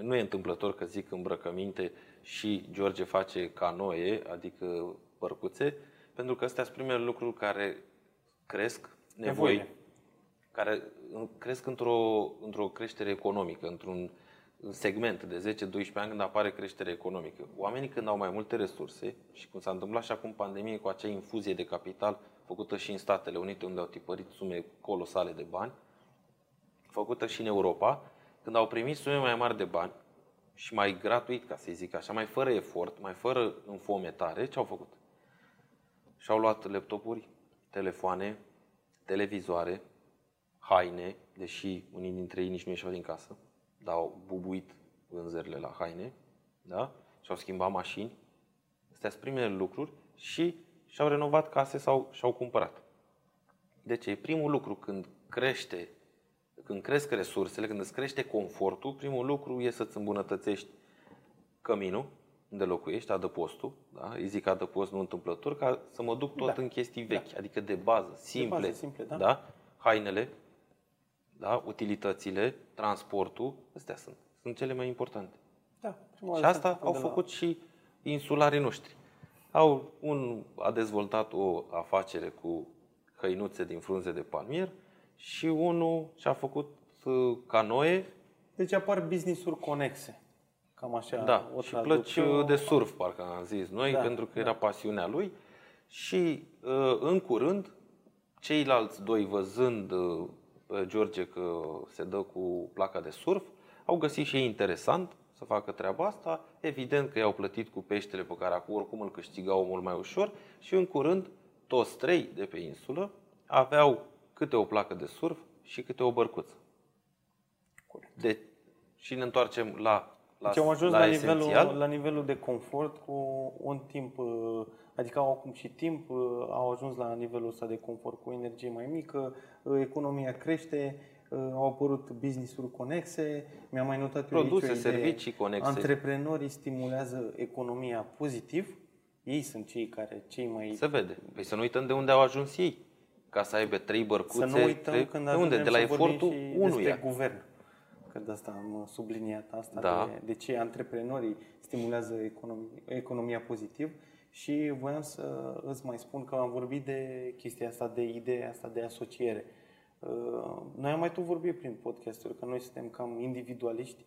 Nu e întâmplător că zic îmbrăcăminte și George face canoe, adică părcuțe, pentru că astea sunt primele lucruri care cresc, nevoi, nevoie, care cresc într-o, într-o creștere economică, într-un segment de zece doisprezece ani când apare creștere economică. Oamenii când au mai multe resurse și cum s-a întâmplat și acum pandemie cu acea infuzie de capital făcută și în Statele Unite, unde au tipărit sume colosale de bani, făcută și în Europa, când au primit sume mai mari de bani și mai gratuit, ca să zic așa, mai fără efort, mai fără înfometare, ce au făcut? Și-au luat laptopuri, telefoane, televizoare, haine, deși unii dintre ei nici nu ieșeau din casă, dar au bubuit vânzările la haine, da? Și-au schimbat mașini. Astea sunt primele lucruri și și-au renovat case sau și-au cumpărat. Deci e primul lucru când crește, când cresc resursele, când îți crește confortul, primul lucru e să-ți îmbunătățești căminul unde locuiești, adăpostul, da? Îi zic adăpost nu întâmplător, ca să mă duc tot, da, în chestii vechi, da, adică de bază, simple, de bază, simple, da? Da? Hainele, da? Utilitățile, transportul, astea sunt, sunt cele mai importante. Da, și asta au făcut la... și insularii noștri. Au, un a dezvoltat o afacere cu hăinuțe din frunze de palmier și unul și-a făcut canoe. Deci apar business-uri conexe. Cam așa, da, o și plăci de surf, parcă am zis noi, da, pentru că da, era pasiunea lui. Și în curând, ceilalți doi, văzând George că se dă cu placa de surf, au găsit și ei interesant să facă treaba asta. Evident că i-au plătit cu peștele pe care acum oricum îl câștigau mult mai ușor. Și în curând, toți trei de pe insulă aveau câte o placă de surf și câte o bărcuță. De... Și ne întoarcem la... Deci am ajuns la, la, nivelul, la nivelul de confort cu un timp, adică au acum și timp, au ajuns la nivelul ăsta de confort cu energie mai mică, economia crește, au apărut business-uri conexe, mi-am mai notat produse, servicii conexe. Antreprenorii stimulează economia pozitiv, ei sunt cei care cei mai... Se vede, păi să nu uităm de unde au ajuns ei, ca să aibă trei bărcuțe. Să nu uităm trei... când ajungem de, de la efortul unuia. Guvern. Că de asta am subliniat asta, da, de, de ce antreprenorii stimulează economia, economia pozitiv Și voiam să îți mai spun că am vorbit de chestia asta, de ideea asta de asociere. Noi am mai tot vorbit prin podcast-uri că noi suntem cam individualiști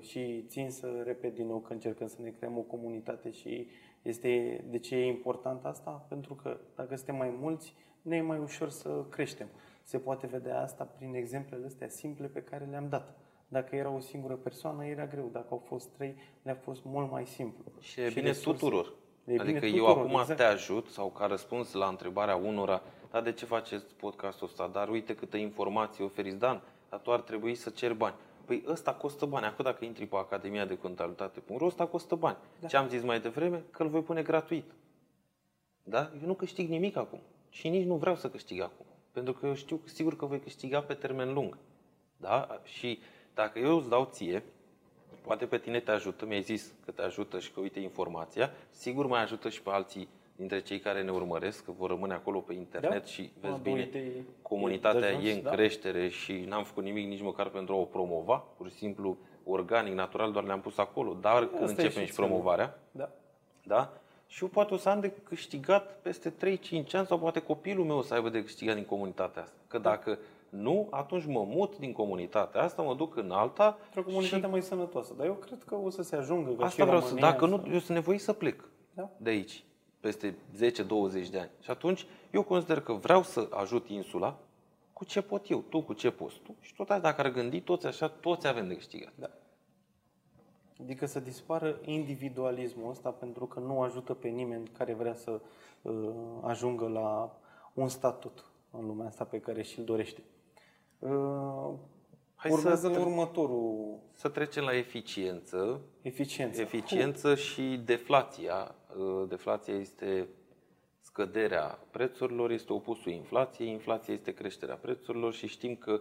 și țin să repet din nou că încercăm să ne creăm o comunitate și este de ce e important asta, pentru că dacă suntem mai mulți, ne e mai ușor să creștem. Se poate vedea asta prin exemplele astea simple pe care le-am dat. Dacă era o singură persoană, era greu. Dacă au fost trei, le-a fost mult mai simplu. Și e bine tuturor. Adică bine eu tuturor, acum exact. Te ajut sau ca răspuns la întrebarea unora, dar de ce faceți podcastul ăsta? Dar uite câtă informație oferiți, Dan, dar tu ar trebui să ceri bani. Păi ăsta costă bani. Acum dacă intri pe Academia de Contabilitate punct ro, ăsta costă bani. Da. Ce am zis mai devreme? Că îl voi pune gratuit. Da? Eu nu câștig nimic acum și nici nu vreau să câștig acum. Pentru că eu știu sigur că voi câștiga pe termen lung. Da? Și dacă eu îți dau ție, poate pe tine te ajută, mi-ai zis că te ajută și că uite informația, sigur mai ajută și pe alții dintre cei care ne urmăresc, că vor rămâne acolo pe internet, da? Și vezi, bine, uite, comunitatea e, e în da. creștere și n-am făcut nimic nici măcar pentru a o promova, pur și simplu organic, natural, doar le-am pus acolo, dar când începem și promovarea, da. Da? Și eu poate o să am de câștigat peste trei-cinci ani sau poate copilul meu o să aibă de câștigat din comunitatea asta, că dacă nu, atunci mă mut din comunitatea asta, mă duc în alta. Într-o comunitate și... mai sănătoasă. Dar eu cred că o să se ajungă. Că asta vreau să, dacă nu, eu sunt nevoit să plec da? de aici, peste zece-douăzeci de ani. Și atunci eu consider că vreau să ajut insula cu ce pot eu, tu cu ce poți tu. Și tot așa, dacă ar gândi toți așa, toți avem de câștigat. Da. Adică să dispară individualismul ăsta, pentru că nu ajută pe nimeni care vrea să uh, ajungă la un statut în lumea asta pe care și-l dorește. Uh, Hai urmează să, la următorul. Să trecem la eficiență. Eficiență, eficiență uh. și deflația. Uh, deflația este scăderea prețurilor, este opusul inflației. Inflația este creșterea prețurilor și știm că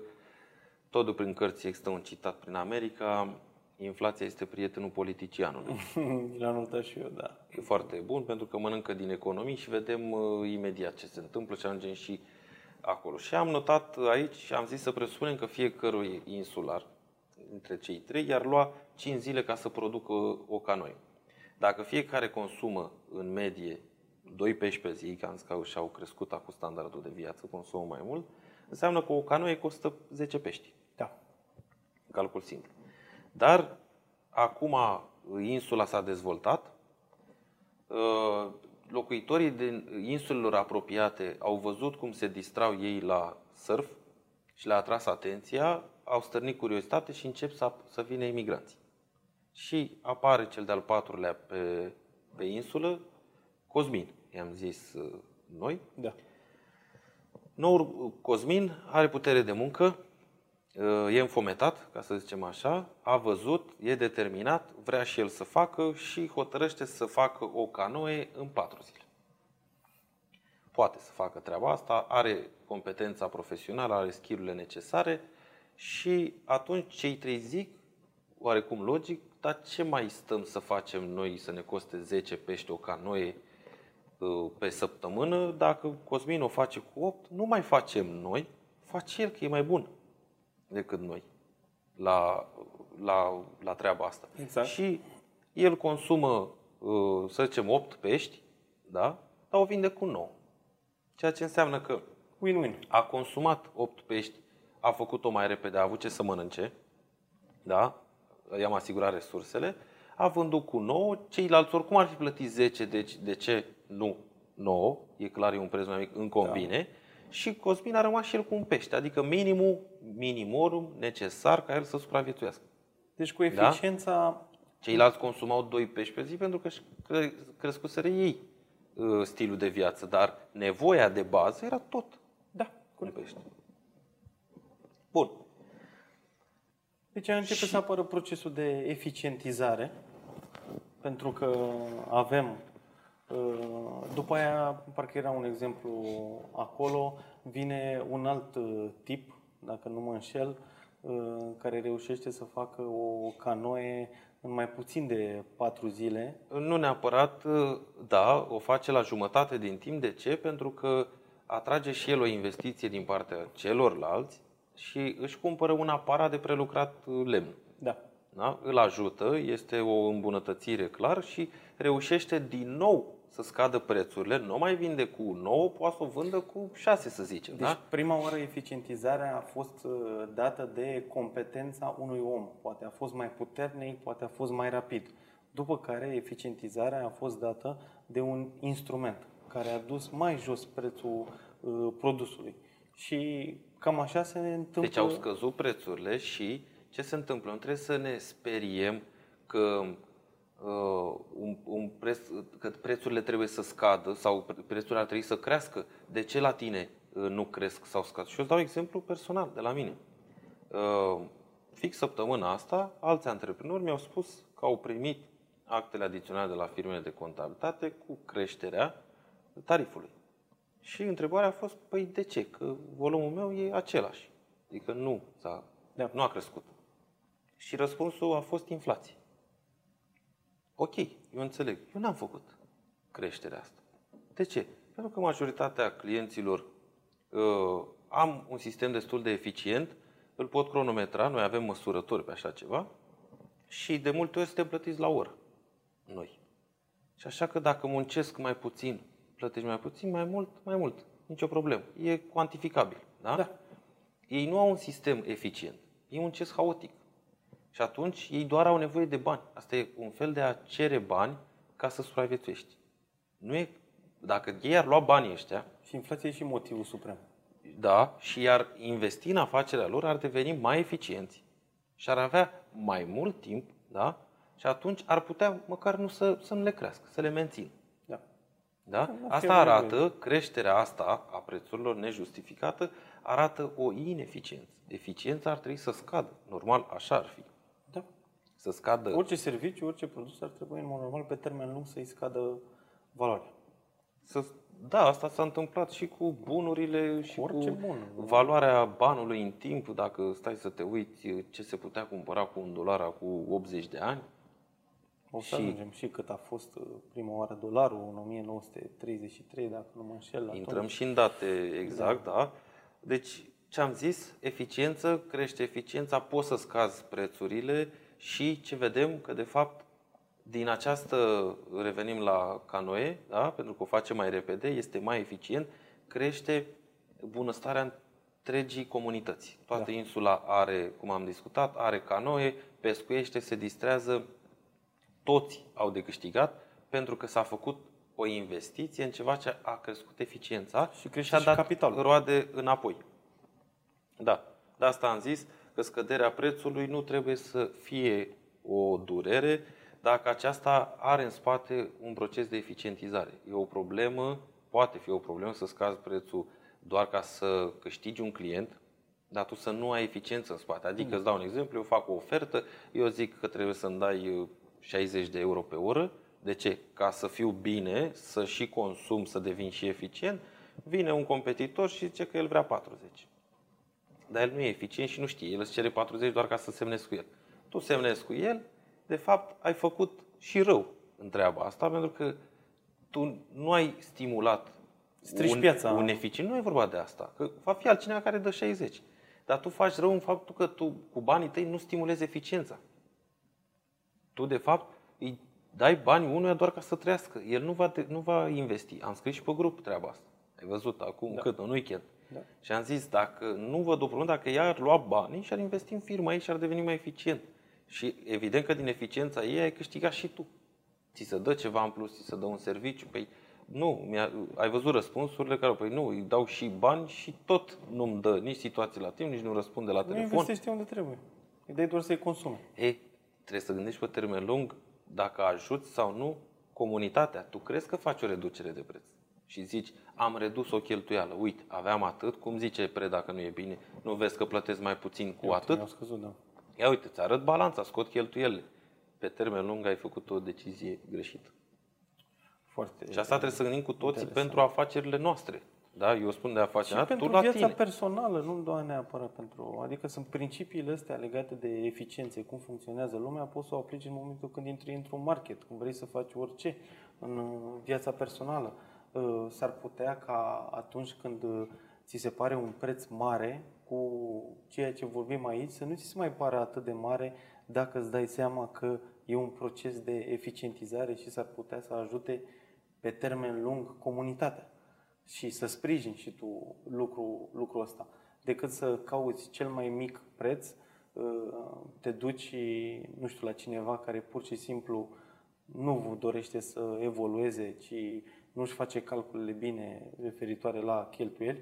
tot prin cărți există un citat prin America: inflația este prietenul politicianului. L-am notat și eu, da. E foarte bun pentru că mănâncă din economii și vedem uh, imediat ce se întâmplă și ajungem și acolo. Și am notat aici și am zis să presupunem că fiecărui insular dintre cei trei i-ar lua cinci zile ca să producă o canoie. Dacă fiecare consumă în medie două pești pe zi, că și-au crescut acum standardul de viață, consumă mai mult, înseamnă că o canoie costă zece pești. Da. Calcul simplu. Dar acum insula s-a dezvoltat. Locuitorii din insulelor apropiate au văzut cum se distrau ei la surf și le-a atras atenția, au stârnit curiozitate și încep să, să vină imigranți. Și apare cel de-al patrulea pe, pe insulă, Cosmin, i-am zis noi. Da. Noul Cosmin are putere de muncă, e înfometat, ca să zicem așa, a văzut, e determinat, vrea și el să facă și hotărăște să facă o canoe în patru zile. Poate să facă treaba asta, are competența profesională, are skill-urile necesare și atunci cei trei zic, oarecum logic, dar ce mai stăm să facem noi să ne coste zece pești o canoe pe săptămână, dacă Cosmin o face cu opt, nu mai facem noi, face el că e mai bun decât noi la, la, la treaba asta. Exact. Și el consumă, să zicem, opt pești, da? Dar o vinde cu nouă. Ceea ce înseamnă că win-win. A consumat opt pești, a făcut-o mai repede, a avut ce să mănânce, da? I-am asigurat resursele, a vândut cu nouă, ceilalți oricum ar fi plătit zece, deci de ce nu nouă? E clar, e un preț mai mic, îmi convine. Da. Și Cosmin a rămas și el cu un pește, adică minimul, minimorum necesar ca el să supraviețuiască. Deci cu eficiența... Da? Ceilalți consumau doi pești pe zi pentru că crescuseră ei stilul de viață, dar nevoia de bază era tot. Da, cu pește. Bun. Deci începe și... să apară procesul de eficientizare, pentru că avem... După aia, parcă era un exemplu acolo, vine un alt tip, dacă nu mă înșel, care reușește să facă o canoe în mai puțin de patru zile. Nu neapărat, da, o face la jumătate din timp. De ce? Pentru că atrage și el o investiție din partea celorlalți și își cumpără un aparat de prelucrat lemn. Da. Da? Îl ajută, este o îmbunătățire clar și reușește din nou să scadă prețurile, nu mai vinde cu nouă, poate să o vândă cu șase, să zicem. Deci, da? Prima oară eficientizarea a fost dată de competența unui om. Poate a fost mai puternic, poate a fost mai rapid. După care eficientizarea a fost dată de un instrument care a dus mai jos prețul uh, produsului. Și cam așa se întâmplă. Deci au scăzut prețurile și ce se întâmplă? Nu trebuie să ne speriem că Uh, un, un preț, că prețurile trebuie să scadă sau prețurile ar trebui să crească. De ce la tine uh, nu cresc sau scad? Și eu îți dau exemplu personal de la mine. Uh, fix săptămâna asta, alți antreprenori mi-au spus că au primit actele adiționale de la firmele de contabilitate cu creșterea tarifului. Și întrebarea a fost, păi de ce? Că volumul meu e același. Adică nu, s-a, da. nu a crescut. Și răspunsul a fost inflație. Ok, eu înțeleg. Eu n-am făcut creșterea asta. De ce? Pentru că majoritatea clienților uh, am un sistem destul de eficient, îl pot cronometra, noi avem măsurători pe așa ceva și de multe ori suntem plătiți la oră, noi. Și așa că dacă muncesc mai puțin, plătești mai puțin, mai mult, mai mult. Nicio problemă. E cuantificabil. Da? Da. Ei nu au un sistem eficient. Ei muncesc haotic. Și atunci ei doar au nevoie de bani. Asta e un fel de a cere bani ca să supraviețuiești. Nu e, dacă ei ar lua banii ăștia... Și inflația e și motivul suprem. Da, și ar investi în afacerea lor, ar deveni mai eficienți. Și ar avea mai mult timp, da? Și atunci ar putea măcar nu să, să nu le crească, să le mențin. Da. Da? Asta arată, creșterea asta a prețurilor nejustificată, arată o ineficiență. Eficiența ar trebui să scadă. Normal, așa ar fi. Să scadă. Orice serviciu, orice produs ar trebui, în mod normal, pe termen lung să-i scadă valoarea. Să... Da, asta s-a întâmplat și cu bunurile cu și orice cu bun. Valoarea banului în timp. Dacă stai să te uiți ce se putea cumpăra cu un dolar cu optzeci de ani. O să și... ajungem și cât a fost prima oară dolarul în o mie nouă sute treizeci și trei, dacă nu mă înșel. Atunci. Intrăm și în date exact, da. da. Deci, ce am zis, eficiență, crește eficiența, poți să scazi prețurile. Și ce vedem? Că de fapt din această, revenim la canoe, da? Pentru că o face mai repede, este mai eficient, crește bunăstarea întregii comunități. Toată da. insula are, cum am discutat, are canoe, pescuiește, se distrează, toți au de câștigat pentru că s-a făcut o investiție în ceva ce a crescut eficiența și, crește și a dat și capital. Roade înapoi. Da, de asta am zis. Că scăderea prețului nu trebuie să fie o durere dacă aceasta are în spate un proces de eficientizare. E o problemă, poate fi o problemă să scazi prețul doar ca să câștigi un client, dar tu să nu ai eficiență în spate. Adică îți dau un exemplu, eu fac o ofertă, eu zic că trebuie să-mi dai șaizeci de euro pe oră. De ce? Ca să fiu bine, să și consum, să devin și eficient. Vine un competitor și zice că el vrea patruzeci. Dar el nu e eficient și nu știe. El îți cere patruzeci doar ca să semnezi cu el. Tu semnezi cu el, de fapt ai făcut și rău în treaba asta, pentru că tu nu ai stimulat Strici un, piața. un eficient. Nu e vorba de asta, că va fi altcineva care dă șaizeci. Dar tu faci rău în faptul că tu cu banii tăi nu stimulezi eficiența. Tu de fapt îi dai bani unuia doar ca să trăiască. El nu va, nu va investi. Am scris și pe grup treaba asta. Ai văzut acum da. cât? Un weekend. Da. Și am zis, dacă nu văd o problemă, dacă ea ar lua banii și ar investi în firma ei și ar deveni mai eficient. Și evident că din eficiența ei ai câștigat și tu. Ți se dă ceva în plus, ți se dă un serviciu. Păi nu, ai văzut răspunsurile care, păi nu, îi dau și bani și tot nu-mi dă nici situații la timp, nici nu răspunde la telefon. Nu investești unde trebuie, îi dai doar să-i consume. Ei, trebuie să gândești pe termen lung dacă ajuți sau nu comunitatea. Tu crezi că faci o reducere de preț și zici, am redus o cheltuială, uite, aveam atât, cum zice pre dacă nu e bine, nu vezi că plătesc mai puțin cu atât? Ia uite, scăzut, da. Ia uite, îți arăt balanța, scot cheltuielile. Pe termen lung ai făcut o decizie greșită. Foarte și asta trebuie să gândim cu toții interesant. Pentru afacerile noastre. Da? Eu spun de afacerea, tu la tine. Și pentru viața personală, nu doar neapărat pentru... Adică sunt principiile astea legate de eficiențe, cum funcționează lumea, poți să o aplici în momentul când intri într-un market, când vrei să faci orice în viața personală. S-ar putea ca atunci când ți se pare un preț mare cu ceea ce vorbim aici să nu ți se mai pare atât de mare dacă îți dai seama că e un proces de eficientizare și s-ar putea să ajute pe termen lung comunitatea și să sprijini și tu lucru, lucrul ăsta, decât să cauți cel mai mic preț, te duci, nu știu, la cineva care pur și simplu nu dorește să evolueze, ci nu își face calculele bine referitoare la cheltuieli.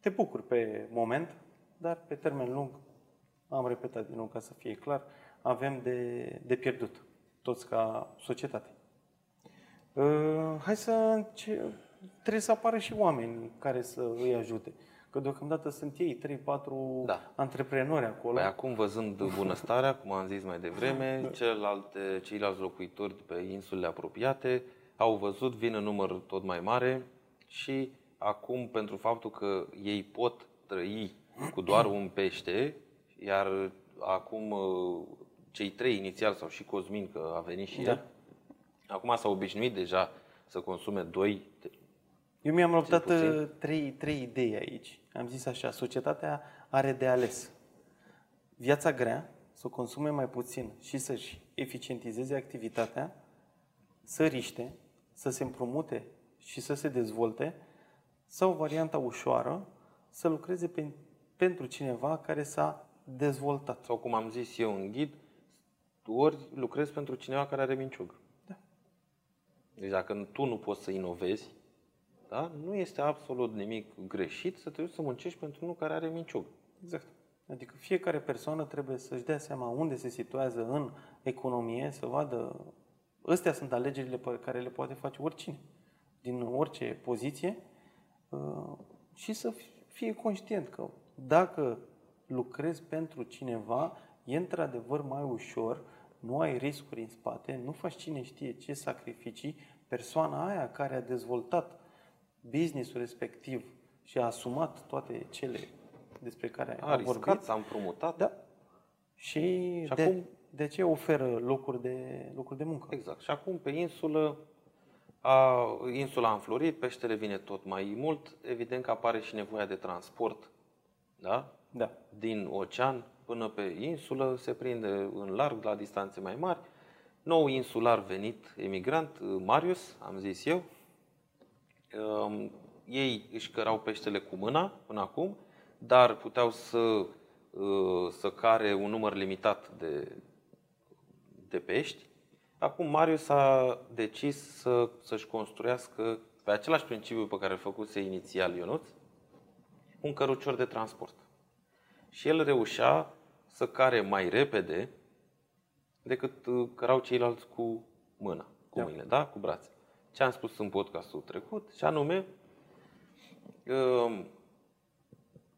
Te bucuri pe moment, dar pe termen lung, am repetat din nou ca să fie clar, avem de, de pierdut, toți ca societate. Uh, hai să trebuie să apară și oameni care să îi ajute. Că deocamdată sunt ei, trei patru da. antreprenori acolo. Păi acum, văzând bunăstarea, cum am zis mai devreme, celelalte, ceilalți locuitori pe insulele apropiate au văzut, vin în număr tot mai mare și acum, pentru faptul că ei pot trăi cu doar un pește, iar acum cei trei inițial, sau și Cosmin, că a venit și da. el, acum s-au obișnuit deja să consume doi. Eu mi-am luptat trei, trei idei aici. Am zis așa, societatea are de ales. Viața grea, să consume mai puțin și să-și eficientizeze activitatea, să riște, să se împrumute și să se dezvolte, sau varianta ușoară, să lucreze pe, pentru cineva care s-a dezvoltat. Sau, cum am zis eu în ghid, ori lucrezi pentru cineva care are minciug. Da. Deci dacă tu nu poți să inovezi, da? Nu este absolut nimic greșit să te duci să muncești pentru unul care are minciug. Exact. Adică fiecare persoană trebuie să-și dea seama unde se situează în economie, să vadă. Astea sunt alegerile pe care le poate face oricine, din orice poziție, și să fie conștient că dacă lucrezi pentru cineva, e într-adevăr mai ușor, nu ai riscuri în spate, nu faci cine știe ce sacrificii, persoana aia care a dezvoltat businessul respectiv și a asumat toate cele despre care a am vorbit, riscat, s-a împrumutat. Da. Și, și de, acum, de ce oferă locuri de, locuri de muncă. Exact. Și acum pe insulă, a, insula a înflorit, peștele vine tot mai mult, evident că apare și nevoia de transport. Da? Da. Din ocean până pe insulă, se prinde în larg, la distanțe mai mari. Nou insular venit, emigrant, Marius, am zis eu. Ei își cărau peștele cu mâna până acum, dar puteau să, să care un număr limitat de, de pești. Acum Marius a decis să, să-și construiască, pe același principiu pe care îl făcuse inițial Ionuț, un cărucior de transport. Și el reușea să care mai repede decât cărau ceilalți cu mâna, cu mâinile, da? Cu brațe. Ce am spus în podcastul trecut, și anume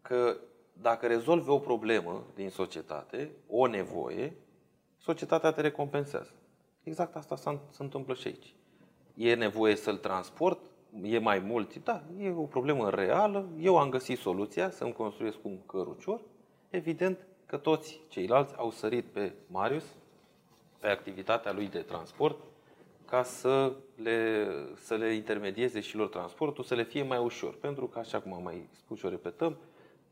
că dacă rezolvi o problemă din societate, o nevoie, societatea te recompensează. Exact asta se întâmplă și aici. E nevoie să-l transport, e mai mult, da, e o problemă reală, eu am găsit soluția să-mi construiesc un cărucior. Evident că toți ceilalți au sărit pe Marius, pe activitatea lui de transport, ca să le, să le intermedieze și lor transportul, să le fie mai ușor. Pentru că, așa cum am mai spus și o repetăm,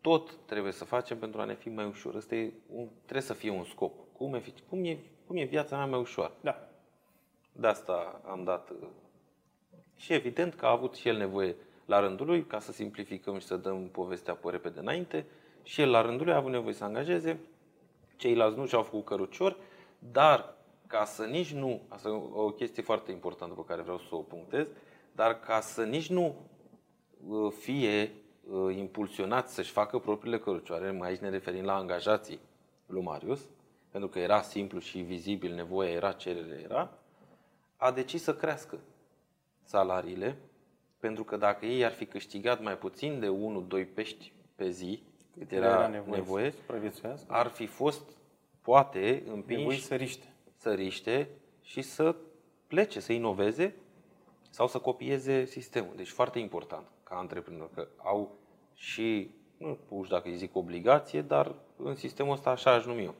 tot trebuie să facem pentru a ne fi mai ușor. Asta e un, trebuie să fie un scop. Cum e, cum e, cum e viața mea mai ușoară? Da. De asta am dat. Și evident că a avut și el nevoie la rândul lui, ca să simplificăm și să dăm povestea pe repede înainte, și el la rândul lui a avut nevoie să angajeze. Ceilalți nu și-au făcut căruciori, dar ca să nici nu, asta e o chestie foarte importantă pe care vreau să o punctez, dar ca să nici nu fie impulsionați să-și facă propriile cărucioare, aici ne referim la angajații lui Marius, pentru că era simplu și vizibil, nevoia era, cererea era, a decis să crească salariile, pentru că dacă ei ar fi câștigat mai puțin de unu doi pești pe zi, cât era, era nevoie, nevoie ar fi fost, poate, împinși să riște. să riște și să plece, să inoveze sau să copieze sistemul. Deci foarte important ca antreprenor, că au și, nu știu dacă îi zic obligație, dar în sistemul ăsta așa aș numi eu.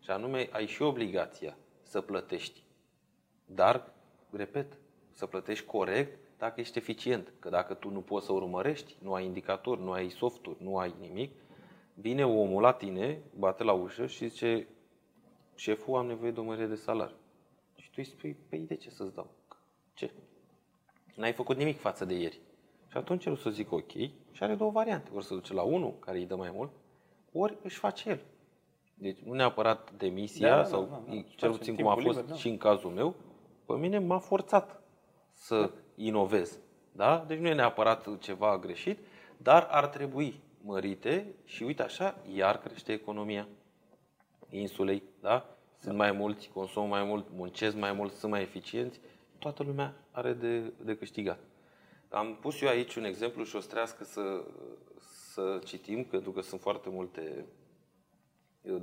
Și anume, ai și obligația să plătești. Dar, repet, să plătești corect dacă ești eficient. Că dacă tu nu poți să urmărești, nu ai indicatori, nu ai softuri, nu ai nimic, vine omul la tine, bate la ușă și zice: șeful, am nevoie de o mărire de salariu. Și tu îi spui: păi de ce să-ți dau? Ce? n-ai făcut nimic față de ieri. Și atunci el o să zic ok și are două variante. Ori să duce la unul care îi dă mai mult, ori își face el. Deci nu neapărat demisia, da, sau da, da, da. cel puțin cum a fost liber, da. și în cazul meu, pe mine m-a forțat să da. inovez. Da? Deci nu e neapărat ceva greșit, dar ar trebui mărite și uite așa, iar crește economia insulei. Da? Sunt mai mulți, consumă mai mult, muncesc mai mult, sunt mai eficienți. Toată lumea are de, de câștigat. Am pus eu aici un exemplu și o strească să, să citim, pentru că sunt foarte multe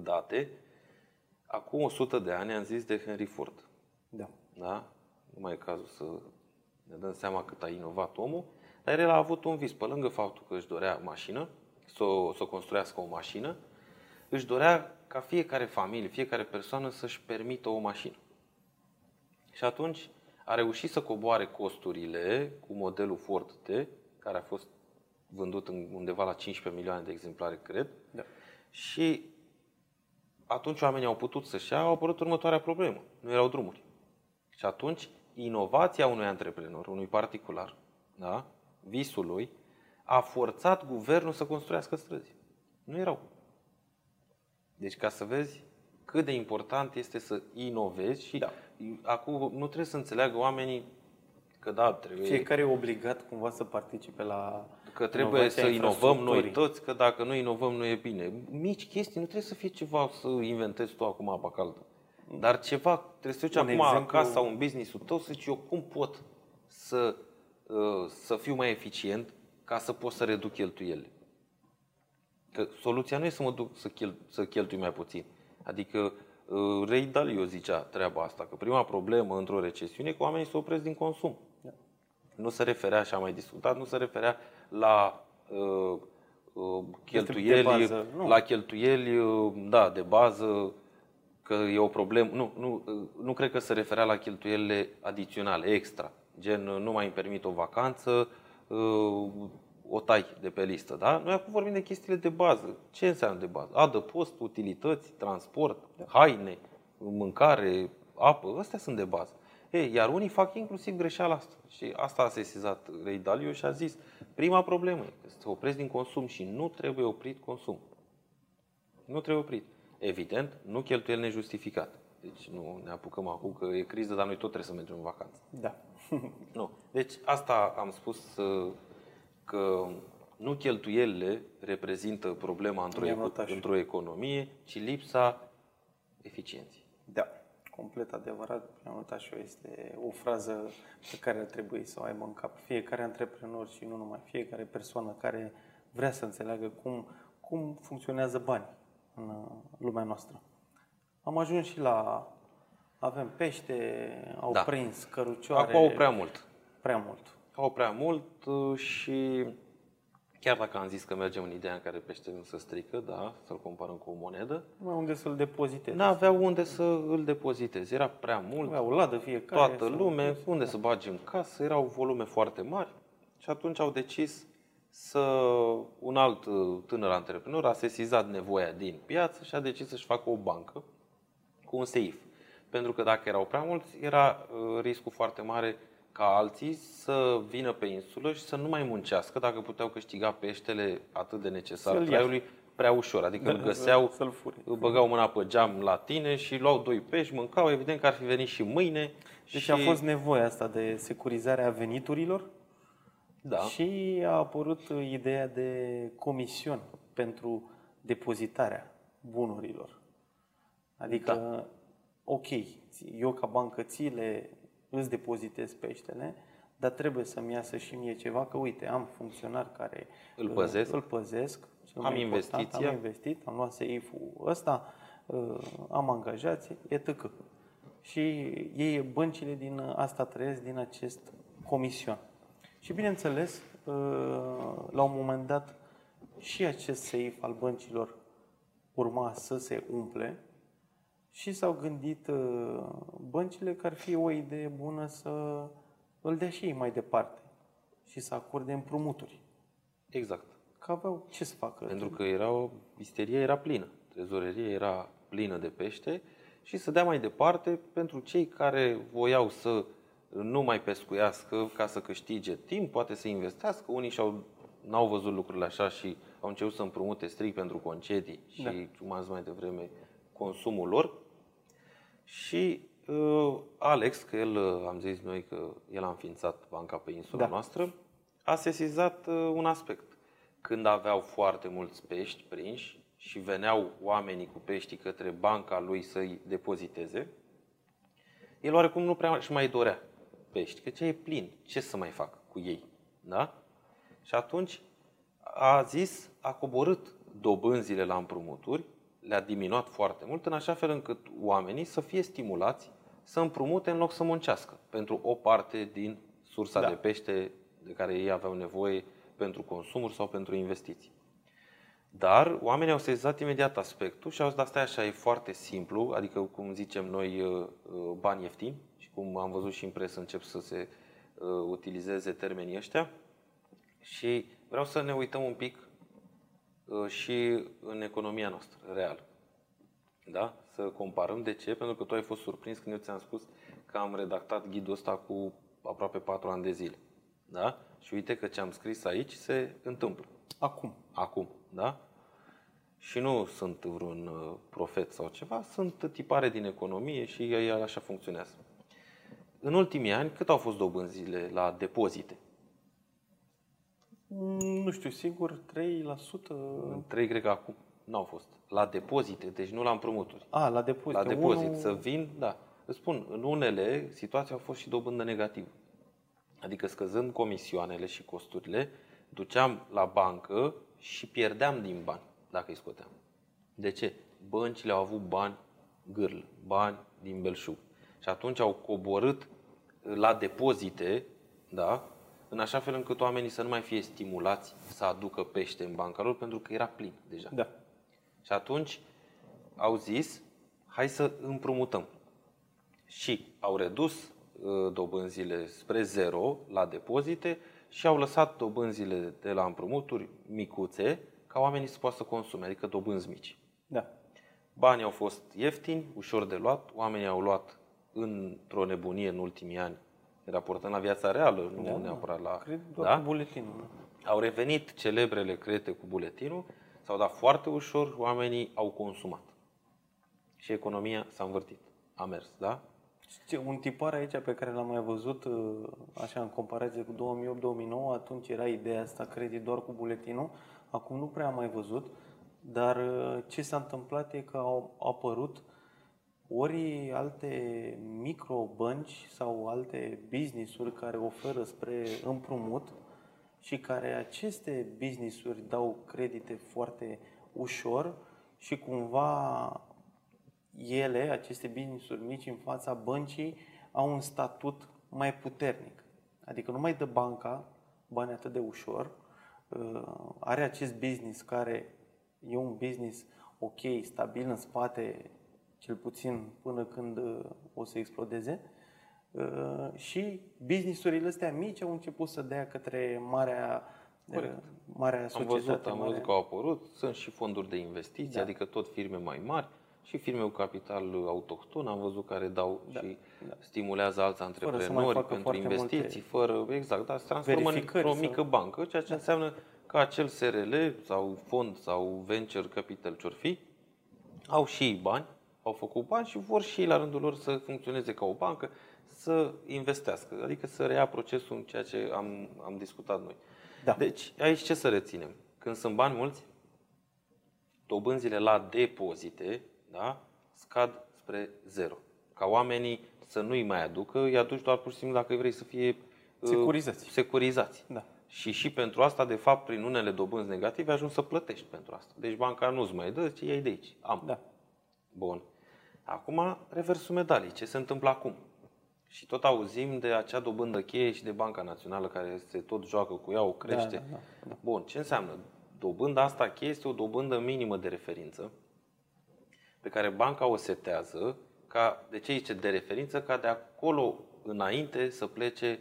date. Acum o sută de ani am zis de Henry Ford. Da. Da? Nu mai e cazul să ne dăm seama cât a inovat omul. Dar el a avut un vis, pe lângă faptul că își dorea mașină, să o, să o construiască o mașină, își dorea ca fiecare familie, fiecare persoană să-și permită o mașină. Și atunci a reușit să coboare costurile cu modelul Ford T, care a fost vândut undeva la cincisprezece milioane de exemplare, cred. Da. Și atunci oamenii au putut să-și ia, au apărut următoarea problemă. Nu erau drumuri. Și atunci inovația unui antreprenor, unui particular, da, visul lui, a forțat guvernul să construiască străzi. Nu erau. Deci ca să vezi cât de important este să inovezi și da. acum nu trebuie să înțeleagă oamenii că da, trebuie... Fiecare e obligat cumva să participe la... Că trebuie să inovăm noi toți, că dacă nu inovăm nu e bine. Mici chestii, nu trebuie să fie ceva să inventezi tu acum apa caldă. Dar ceva, trebuie să duci acum acasă sau în business-ul tău să zici eu cum pot să, să fiu mai eficient ca să pot să reduc cheltuielile. Că soluția nu e să mă duc să, chel, să cheltui mai puțin. Adică Ray Dalio zicea treaba asta, că prima problemă într-o recesiune e că oamenii se opresc din consum. Da. Nu se referea, și am mai discutat, nu se referea la uh, uh, cheltuieli, de bază, la cheltuieli uh, da, de bază, că e o problemă. Nu, nu, uh, nu cred că se referea la cheltuielile adiționale, extra. Gen, nu mai îmi permit o vacanță, uh, o tai de pe listă. Da? Noi acum vorbim de chestiile de bază. Ce înseamnă de bază? Adăpost, utilități, transport, haine, mâncare, apă. Astea sunt de bază. Ei, iar unii fac inclusiv greșeala asta. Și asta a sesizat Ray Dalio și a zis prima problemă e că se opresc din consum și nu trebuie oprit consum. Nu trebuie oprit. Evident, nu cheltuieli nejustificate. Deci nu ne apucăm acum că e criză, dar noi tot trebuie să mergem în vacanță. Da. Nu. Deci asta am spus... că nu cheltuielile reprezintă problema într-o, eco- într-o economie, ci lipsa eficienței. Da, complet adevărat. Mi-am notat și eu, este o frază pe care ar trebui să o aibă în cap fiecare antreprenor și nu numai, fiecare persoană care vrea să înțeleagă cum, cum funcționează banii în lumea noastră. Am ajuns și la... avem pește, au da. prins cărucioare... Acum au prea mult. Prea mult. Au prea mult și chiar dacă am zis că mergem în ideea în care peștele nu se strică, da, să-l comparăm cu o monedă. Nu aveau unde să-l depoziteze. Nu aveau unde să îl depoziteze. Era prea mult. Avea o ladă fiecare. Toată lumea, unde să bagi în casă, erau volume foarte mari. Și atunci au decis să... un alt tânăr antreprenor a sesizat nevoia din piață și a decis să-și facă o bancă cu un seif. Pentru că dacă erau prea mulți, era riscul foarte mare ca alții să vină pe insulă și să nu mai muncească, dacă puteau câștiga peștele atât de necesar traiului prea ușor. Adică îl găseau, să-l fure, îl băgau mâna pe geam la tine și luau doi pești, mâncau, evident că ar fi venit și mâine. Deci și... a fost nevoia asta de securizare a veniturilor, da. Și a apărut ideea de comision pentru depozitarea bunurilor. Adică, da. ok, eu ca bancă ți le... îți depozitez peștele, dar trebuie să-mi iasă și mie ceva, că uite, am funcționar care îl păzesc, îl păzesc am, investiția. am investit, am luat seiful ăsta, am angajații, et cetera. Și ei, băncile din asta trăiesc, din acest comision. Și bineînțeles, la un moment dat, și acest seif al băncilor urma să se umple. Și s-au gândit băncile că ar fi o idee bună să îl dea și ei mai departe și să acorde împrumuturi. Exact. Că aveau ce să facă. Pentru că era o, isteria era plină, trezoreria era plină de pește și să dea mai departe pentru cei care voiau să nu mai pescuiască ca să câștige timp, poate să investească. Unii și-au, n-au văzut lucrurile așa și au început să împrumute strict pentru concedii și, cum am zis mai devreme, consumul lor. Și uh, Alex, că el, am zis noi că el a înființat banca pe insula da. noastră, a sesizat uh, un aspect. Când aveau foarte mulți pești prinși și veneau oamenii cu peștii către banca lui să-i depoziteze, el oarecum nu prea își mai dorea pești, că ce e plin, ce să mai fac cu ei? Da? Și atunci a zis, a coborât dobânzile la împrumuturi, le-a diminuat foarte mult, în așa fel încât oamenii să fie stimulați să împrumute în loc să muncească pentru o parte din sursa da. de pește de care ei aveau nevoie pentru consumuri sau pentru investiții. Dar oamenii au sesizat imediat aspectul și au zis, asta așa, e foarte simplu, adică cum zicem noi, bani ieftini, și cum am văzut și în presă încep să se utilizeze termenii ăștia. Și vreau să ne uităm un pic și în economia noastră reală. Da? Să comparăm. De ce? Pentru că tu ai fost surprins când eu ți-am spus că am redactat ghidul ăsta cu aproape patru ani de zile. Da? Și uite că ce am scris aici se întâmplă. Acum. Acum. Da? Și nu sunt vreun profet sau ceva, sunt tipare din economie și ea așa funcționează. În ultimii ani, cât au fost dobânzile la depozite? Nu știu, sigur, trei la sută? trei cred că acum n-au fost. La depozite, deci nu la împrumuturi. A, la depozite. La depozit, unu... să vin, da. Îți spun, în unele situații au fost și dobândă negativă. Adică scăzând comisioanele și costurile, duceam la bancă și pierdeam din bani dacă îi scoteam. De ce? Băncile au avut bani gârlă, bani din belșug. Și atunci au coborât la depozite, da, în așa fel încât oamenii să nu mai fie stimulați să aducă pește în banca lor, pentru că era plin deja. Da. Și atunci au zis, hai să împrumutăm. Și au redus dobânzile spre zero la depozite și au lăsat dobânzile de la împrumuturi micuțe ca oamenii să poată să consume, adică dobânzi mici. Da. Banii au fost ieftini, ușor de luat, oamenii au luat într-o nebunie în ultimii ani, raportând la viața reală, nu da, neapărat la... Cred doar da? cu buletinul. Au revenit celebrele crete cu buletinul, s-au dat foarte ușor, oamenii au consumat. Și economia s-a învârtit, a mers, da? Un tipar aici pe care l-am mai văzut, așa în comparație cu două mii opt două mii nouă, atunci era ideea asta, credit doar cu buletinul, acum nu prea am mai văzut, dar ce s-a întâmplat e că au apărut ori alte microbănci sau alte business-uri care oferă spre împrumut și care aceste business-uri dau credite foarte ușor și cumva ele, aceste business-uri mici în fața băncii, au un statut mai puternic. Adică nu mai dă banca bani atât de ușor, are acest business care e un business ok, stabil în spate, cel puțin până când o să explodeze, și business-urile astea mici au început să dea către marea, marea societate. Am văzut, am mare... văzut că au apărut, sunt și fonduri de investiții, da. adică tot firme mai mari, și firme cu capital autohton, am văzut, care dau da, și da. stimulează alți antreprenori pentru investiții, fără, exact, dar se transformă într-o mică sau... bancă, ceea ce da. înseamnă că acel S R L sau fond sau venture capital ce-or fi, au și ei bani, au făcut bani și vor și ei la rândul lor să funcționeze ca o bancă, să investească, adică să reia procesul în ceea ce am, am discutat noi. Da. Deci aici ce să reținem? Când sunt bani mulți, dobânzile la depozite, da, scad spre zero. Ca oamenii să nu-i mai aducă, îi aduci doar pur și simplu dacă vrei să fie securizați. securizați. Da. Și și pentru asta, de fapt, prin unele dobânzi negative ajungi să plătești pentru asta. Deci banca nu-ți mai dă, ci iei de aici. Am. Da. Bun. Acum, reversul medalii. Ce se întâmplă acum? Și tot auzim de acea dobândă cheie și de Banca Națională care se tot joacă cu ea, o crește. Da, da, da. Bun. Ce înseamnă? Dobânda asta cheie este o dobândă minimă de referință pe care banca o setează, ca, de ce zice de referință, ca de acolo înainte să plece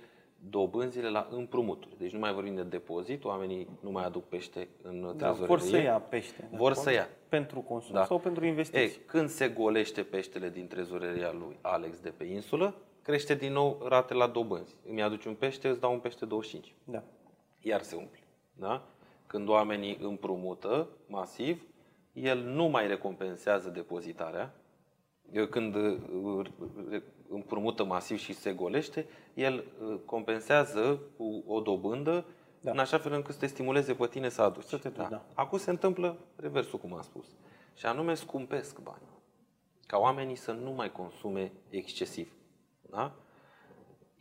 dobânzile la împrumuturi. Deci nu mai vorbim de depozit, oamenii nu mai aduc pește în trezorerie. Da, vor să ia pește. Vor să ia. Pentru consum da. sau pentru investiții. E, când se golește peștele din trezoreria lui Alex de pe insulă, crește din nou rate la dobânzi. Îmi aduci un pește, îți dau un pește douăzeci și cinci. Da. Iar se umple. Da? Când oamenii împrumută masiv, el nu mai recompensează depozitarea. Când împrumută masiv și se golește, el compensează cu o dobândă, da, în așa fel încât să te stimuleze pe tine să aduci. Să te duci, da. Da. Acum se întâmplă reversul, cum am spus. Și anume scumpesc banii. Ca oamenii să nu mai consume excesiv. Da?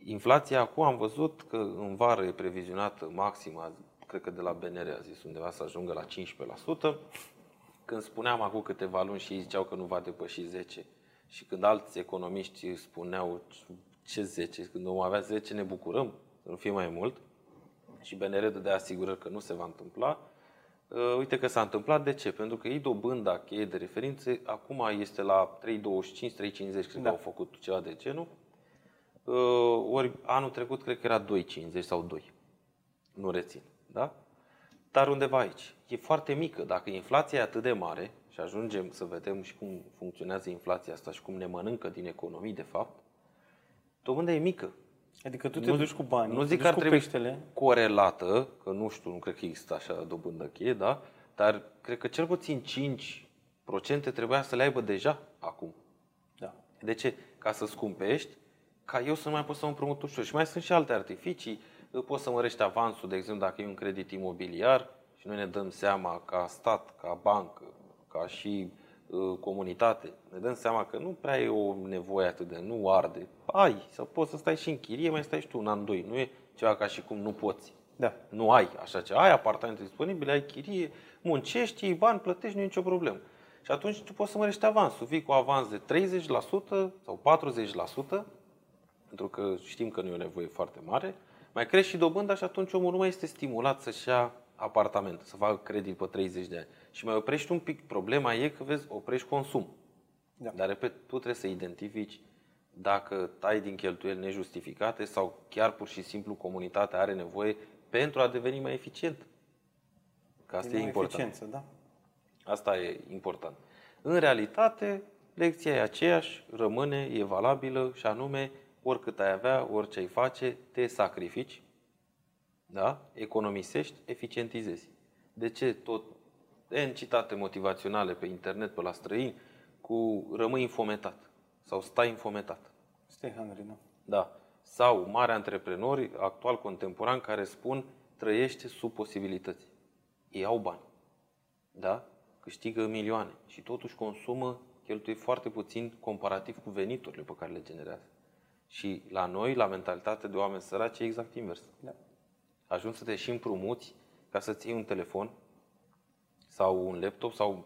Inflația acum am văzut că în vară e previzionată maxima, cred că de la B N R a zis undeva să ajungă la cincisprezece la sută. Când spuneam acum câteva luni și ei ziceau că nu va depăși zece și când alți economiști spuneau ce zece, când vom avea zece ne bucurăm, să nu fie mai mult, și B N R dădea asigurări că nu se va întâmpla, uite că s-a întâmplat. De ce? Pentru că ei dobânda cheie de referințe acum este la trei virgulă douăzeci și cinci, trei virgulă cincizeci, cred, da, că au făcut ceva de genul. Ori anul trecut cred că era doi virgulă cincizeci sau doi. Nu rețin, da? Dar undeva aici. E foarte mică. Dacă inflația e atât de mare și ajungem să vedem și cum funcționează inflația asta și cum ne mănâncă din economii, de fapt, dobânda e mică. Adică tu te nu, duci cu bani, nu zic că ar trebui peștele corelată, că nu știu, nu cred că există așa dobândă cheie, da? Dar cred că cel puțin cinci la sută trebuia să le aibă deja acum. Da. De ce? Ca să scumpești, ca eu să nu mai pot să mă împrumut ușor. Și mai sunt și alte artificii. Poți să mărești avansul, de exemplu, dacă e un credit imobiliar și noi ne dăm seama ca stat, ca bancă, ca și uh, comunitate, ne dăm seama că nu prea e o nevoie atât de, nu arde. Ai, sau poți să stai și în chirie, mai stai și tu un an, doi. Nu e ceva ca și cum nu poți. Da. Nu ai așa ceva. Ai apartamente disponibile, ai chirie, muncești, iei bani, plătești, nu e nicio problemă. Și atunci tu poți să mărești avansul. Vii cu avans de treizeci la sută sau patruzeci la sută, pentru că știm că nu e o nevoie foarte mare. Mai crește și dobânda și atunci omul nu mai este stimulat să-și ia apartament, să facă credit pe treizeci de ani. Și mai oprești un pic. Problema e că, vezi, oprești consum. Da. Dar, repet, tu trebuie să identifici dacă tai din cheltuieli nejustificate sau chiar pur și simplu comunitatea are nevoie pentru a deveni mai eficient. Că asta e, e important. Eficiență, da? Asta e important. În realitate, lecția e aceeași, rămâne, e valabilă și anume, oricât ai avea, orice ai face, te sacrifici, da? Economisești, eficientizezi. De ce tot în citate motivaționale pe internet, pe la străini, cu rămâi înfometat sau stai înfometat? Stai, Henry, nu? Da. Sau mari antreprenori, actual contemporani, care spun trăiește sub posibilități. Ei au bani, da? Câștigă milioane și totuși consumă, cheltuie foarte puțin comparativ cu veniturile pe care le generează. Și la noi, la mentalitatea de oameni săraci, e exact invers. Da. Ajungi să te și împrumuți ca să-ți iei un telefon sau un laptop sau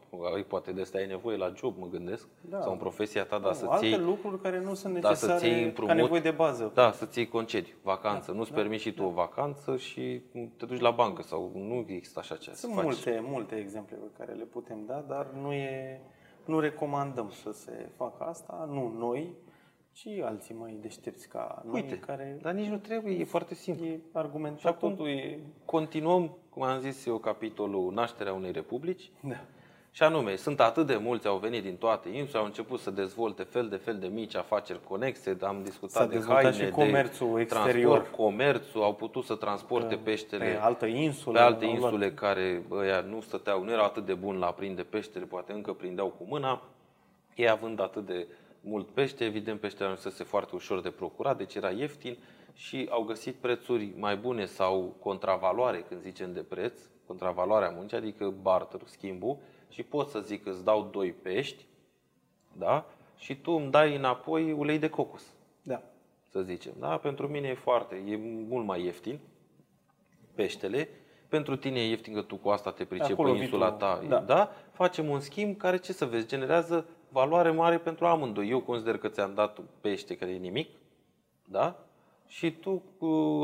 poate de asta ai nevoie la job, mă gândesc, da, sau în profesia ta, dar să-ți iei alte lucruri care nu sunt necesare, da, ca nevoie de bază. Da, să-ți iei concediu, vacanță, da, nu-ți da, permiți și tu da. o vacanță și te duci la bancă sau nu există așa ceva. Sunt faci. multe, multe exemple pe care le putem da, dar nu, e, nu recomandăm să se facă asta, nu noi, și alții mai deștepți ca noi. Uite, care dar nici nu trebuie, e foarte simplu. E argumentat. Și acum totul e... continuăm, cum am zis eu, capitolul nașterea unei republici. Da. Și anume, sunt atât de mulți, au venit din toate insule, au început să dezvolte fel de fel de mici afaceri conexe, am discutat de haine, și comerțul de exterior. Transport, comerțul, au putut să transporte că peștele pe altă insule, pe alte insule luat... care ăia nu stăteau, nu erau atât de buni la a prinde peștele, poate încă prindeau cu mâna, ei având atât de mult pește, evident peștele ajunsese foarte ușor de procurat, deci era ieftin și au găsit prețuri mai bune sau contravaloare, când zicem de preț, contravaloarea muncii, adică barter, schimbul, și pot să zic că îți dau doi pești, da? Și tu îmi dai înapoi ulei de cocos. Da. Să zicem, da, pentru mine e foarte, e mult mai ieftin peștele. Pentru tine e ieftin că tu cu asta te pricepi pe insula ta, da. Da? Facem un schimb care, ce să vezi, generează valoare mare pentru amândoi. Eu consider că ți-am dat pește, că e nimic, da? Și tu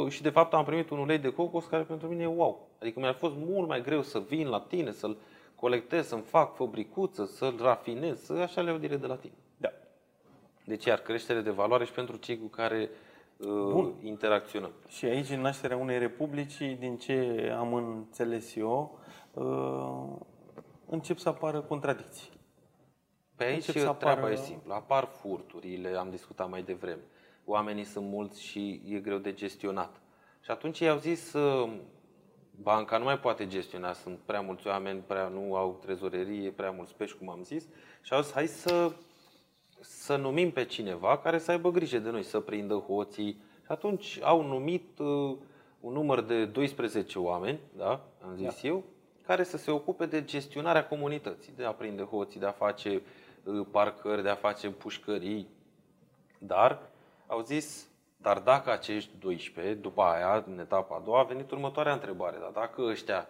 și de fapt am primit un ulei de cocos care pentru mine e wow. Adică mi-a fost mult mai greu să vin la tine, să-l colectez, să-mi fac fabricuță, să-l rafinez, să așa le iau direct de la tine. Da. Deci iar creștere de valoare și pentru cei cu care Bun. interacționăm. Și aici în nașterea unei republici, din ce am înțeles eu, încep să apară contradicții. Pe aici treaba e simplă. Apar furturile, am discutat mai devreme. oamenii sunt mulți și e greu de gestionat. Și atunci i-au zis, banca nu mai poate gestiona, sunt prea mulți oameni, prea nu au trezorerie, prea mulți pești, cum am zis. Și au zis, hai să, să numim pe cineva care să aibă grijă de noi, să prindă hoții. Și atunci au numit un număr de doisprezece oameni, da, am zis da. eu, care să se ocupe de gestionarea comunității, de a prinde hoții, de a face parcări, de a face pușcării. Dar au zis, dar dacă acești doisprezece, după aia, în etapa a doua, a venit următoarea întrebare. Dar dacă ăștia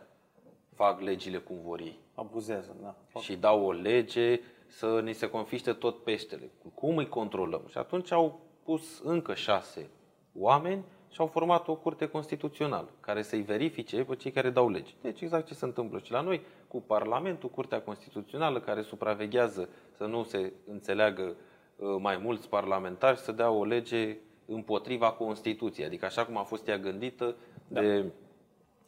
fac legile cum vor ei, abuzează, da. Și dau o lege să ni se confiște tot peștele, cum îi controlăm? Și atunci au pus încă șase oameni și au format o curte constituțională care să-i verifice pe cei care dau legi. Deci exact ce se întâmplă și la noi cu Parlamentul, Curtea Constituțională care supraveghează să nu se înțeleagă mai mulți parlamentari să dea o lege împotriva Constituției, adică așa cum a fost ea gândită da. de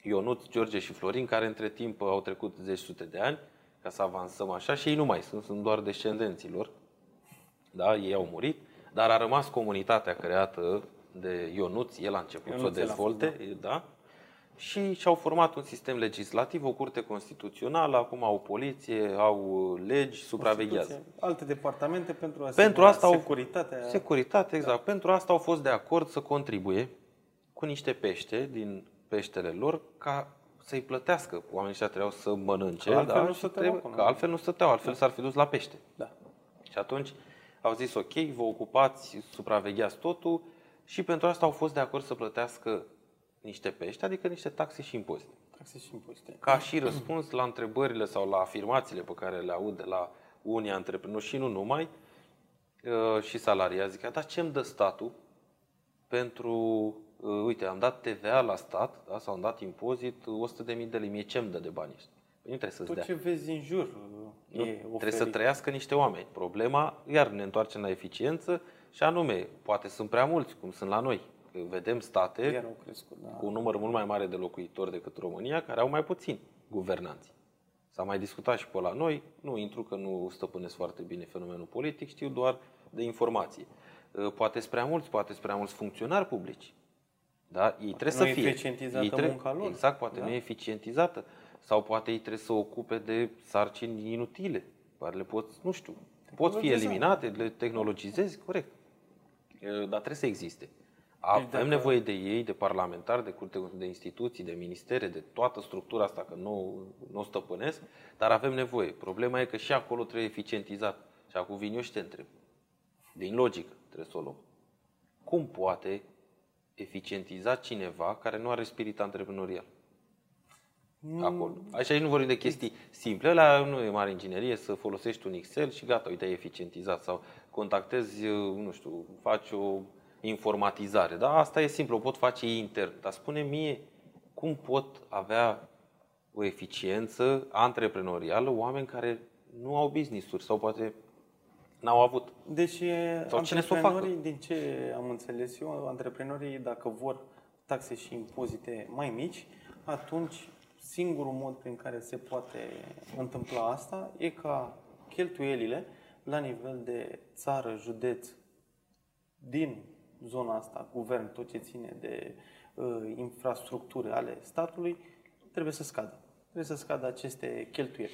Ionuț, George și Florin, care între timp au trecut zeci sute de ani, ca să avansăm așa, și ei nu mai sunt, sunt doar descendenții lor. Da, ei au murit, dar a rămas comunitatea creată de Ionuț, el a început Ionuț să o dezvolte, fost, da? Da? Și și-au format un sistem legislativ, o curte constituțională, acum au poliție, au legi, supraveghează. Alte departamente pentru a pentru asta au securitatea. Securitate, exact. Da. Pentru asta au fost de acord să contribuie cu niște pește din peștele lor ca să-i plătească. Oamenii ăștia trebuiau să mănânce, că altfel, da? nu stăteau, trebuie, că altfel nu stăteau, altfel da. s-ar fi dus la pește. Da. Și atunci au zis ok, vă ocupați, supravegheați totul. Și pentru asta au fost de acord să plătească niște pești, adică niște taxe și impozite. Taxe și impozite. Ca și răspuns la întrebările sau la afirmațiile pe care le aud de la unii antreprenori și nu numai, și salariați, zic, dar ce îmi dă statul pentru, uite, am dat T V A la stat, da, sau am dat impozit o sută de mii de lei, mie ce îmi dă de bani ăștia? Nu trebuie să-ți dea. Tot ce vezi din jur e oferit. Trebuie să trăiască niște oameni. Problema, iar ne întoarcem la eficiență, și anume, poate sunt prea mulți, cum sunt la noi. Vedem state crescut, da. cu un număr mult mai mare de locuitori decât România, care au mai puțini guvernanți. S-a mai discutat și pe la noi, nu intru că nu stăpânesc foarte bine fenomenul politic, știu doar de informație. Poate sunt prea mulți, poate sunt prea mulți funcționari publici. Da? Ei poate trebuie nu să fie. eficientizată ei trebuie, munca lor. Exact, poate da? nu e eficientizată. Sau poate ei trebuie să ocupe de sarcini inutile, care le pot, nu știu, pot fi eliminate, le tehnologizezi, corect. Dar trebuie să existe. Avem nevoie de ei, de parlamentari, de curte, de instituții, de ministere, de toată structura asta, că nu, nu o stăpânesc, dar avem nevoie. Problema e că și acolo trebuie eficientizat. Și acum vin eu și te întreb. Din logică trebuie să o luăm. Cum poate eficientiza cineva care nu are spirit antreprenorial? Acolo. Așa aici nu vorbim de chestii simple, la nu e mare inginerie să folosești un Excel și gata, uite, ai eficientizat sau contactezi, nu știu, faci o informatizare. Da, asta e simplu, o pot face intern. Dar spune mie cum pot avea o eficiență antreprenorială oameni care nu au business-uri sau poate n-au avut. Deci sau antreprenorii, din ce am înțeles eu, antreprenorii dacă vor taxe și impozite mai mici, atunci singurul mod prin care se poate întâmpla asta e ca cheltuielile la nivel de țară, județ, din zona asta, guvern, tot ce ține de uh, infrastructuri ale statului, trebuie să scadă. Trebuie să scadă aceste cheltuieli.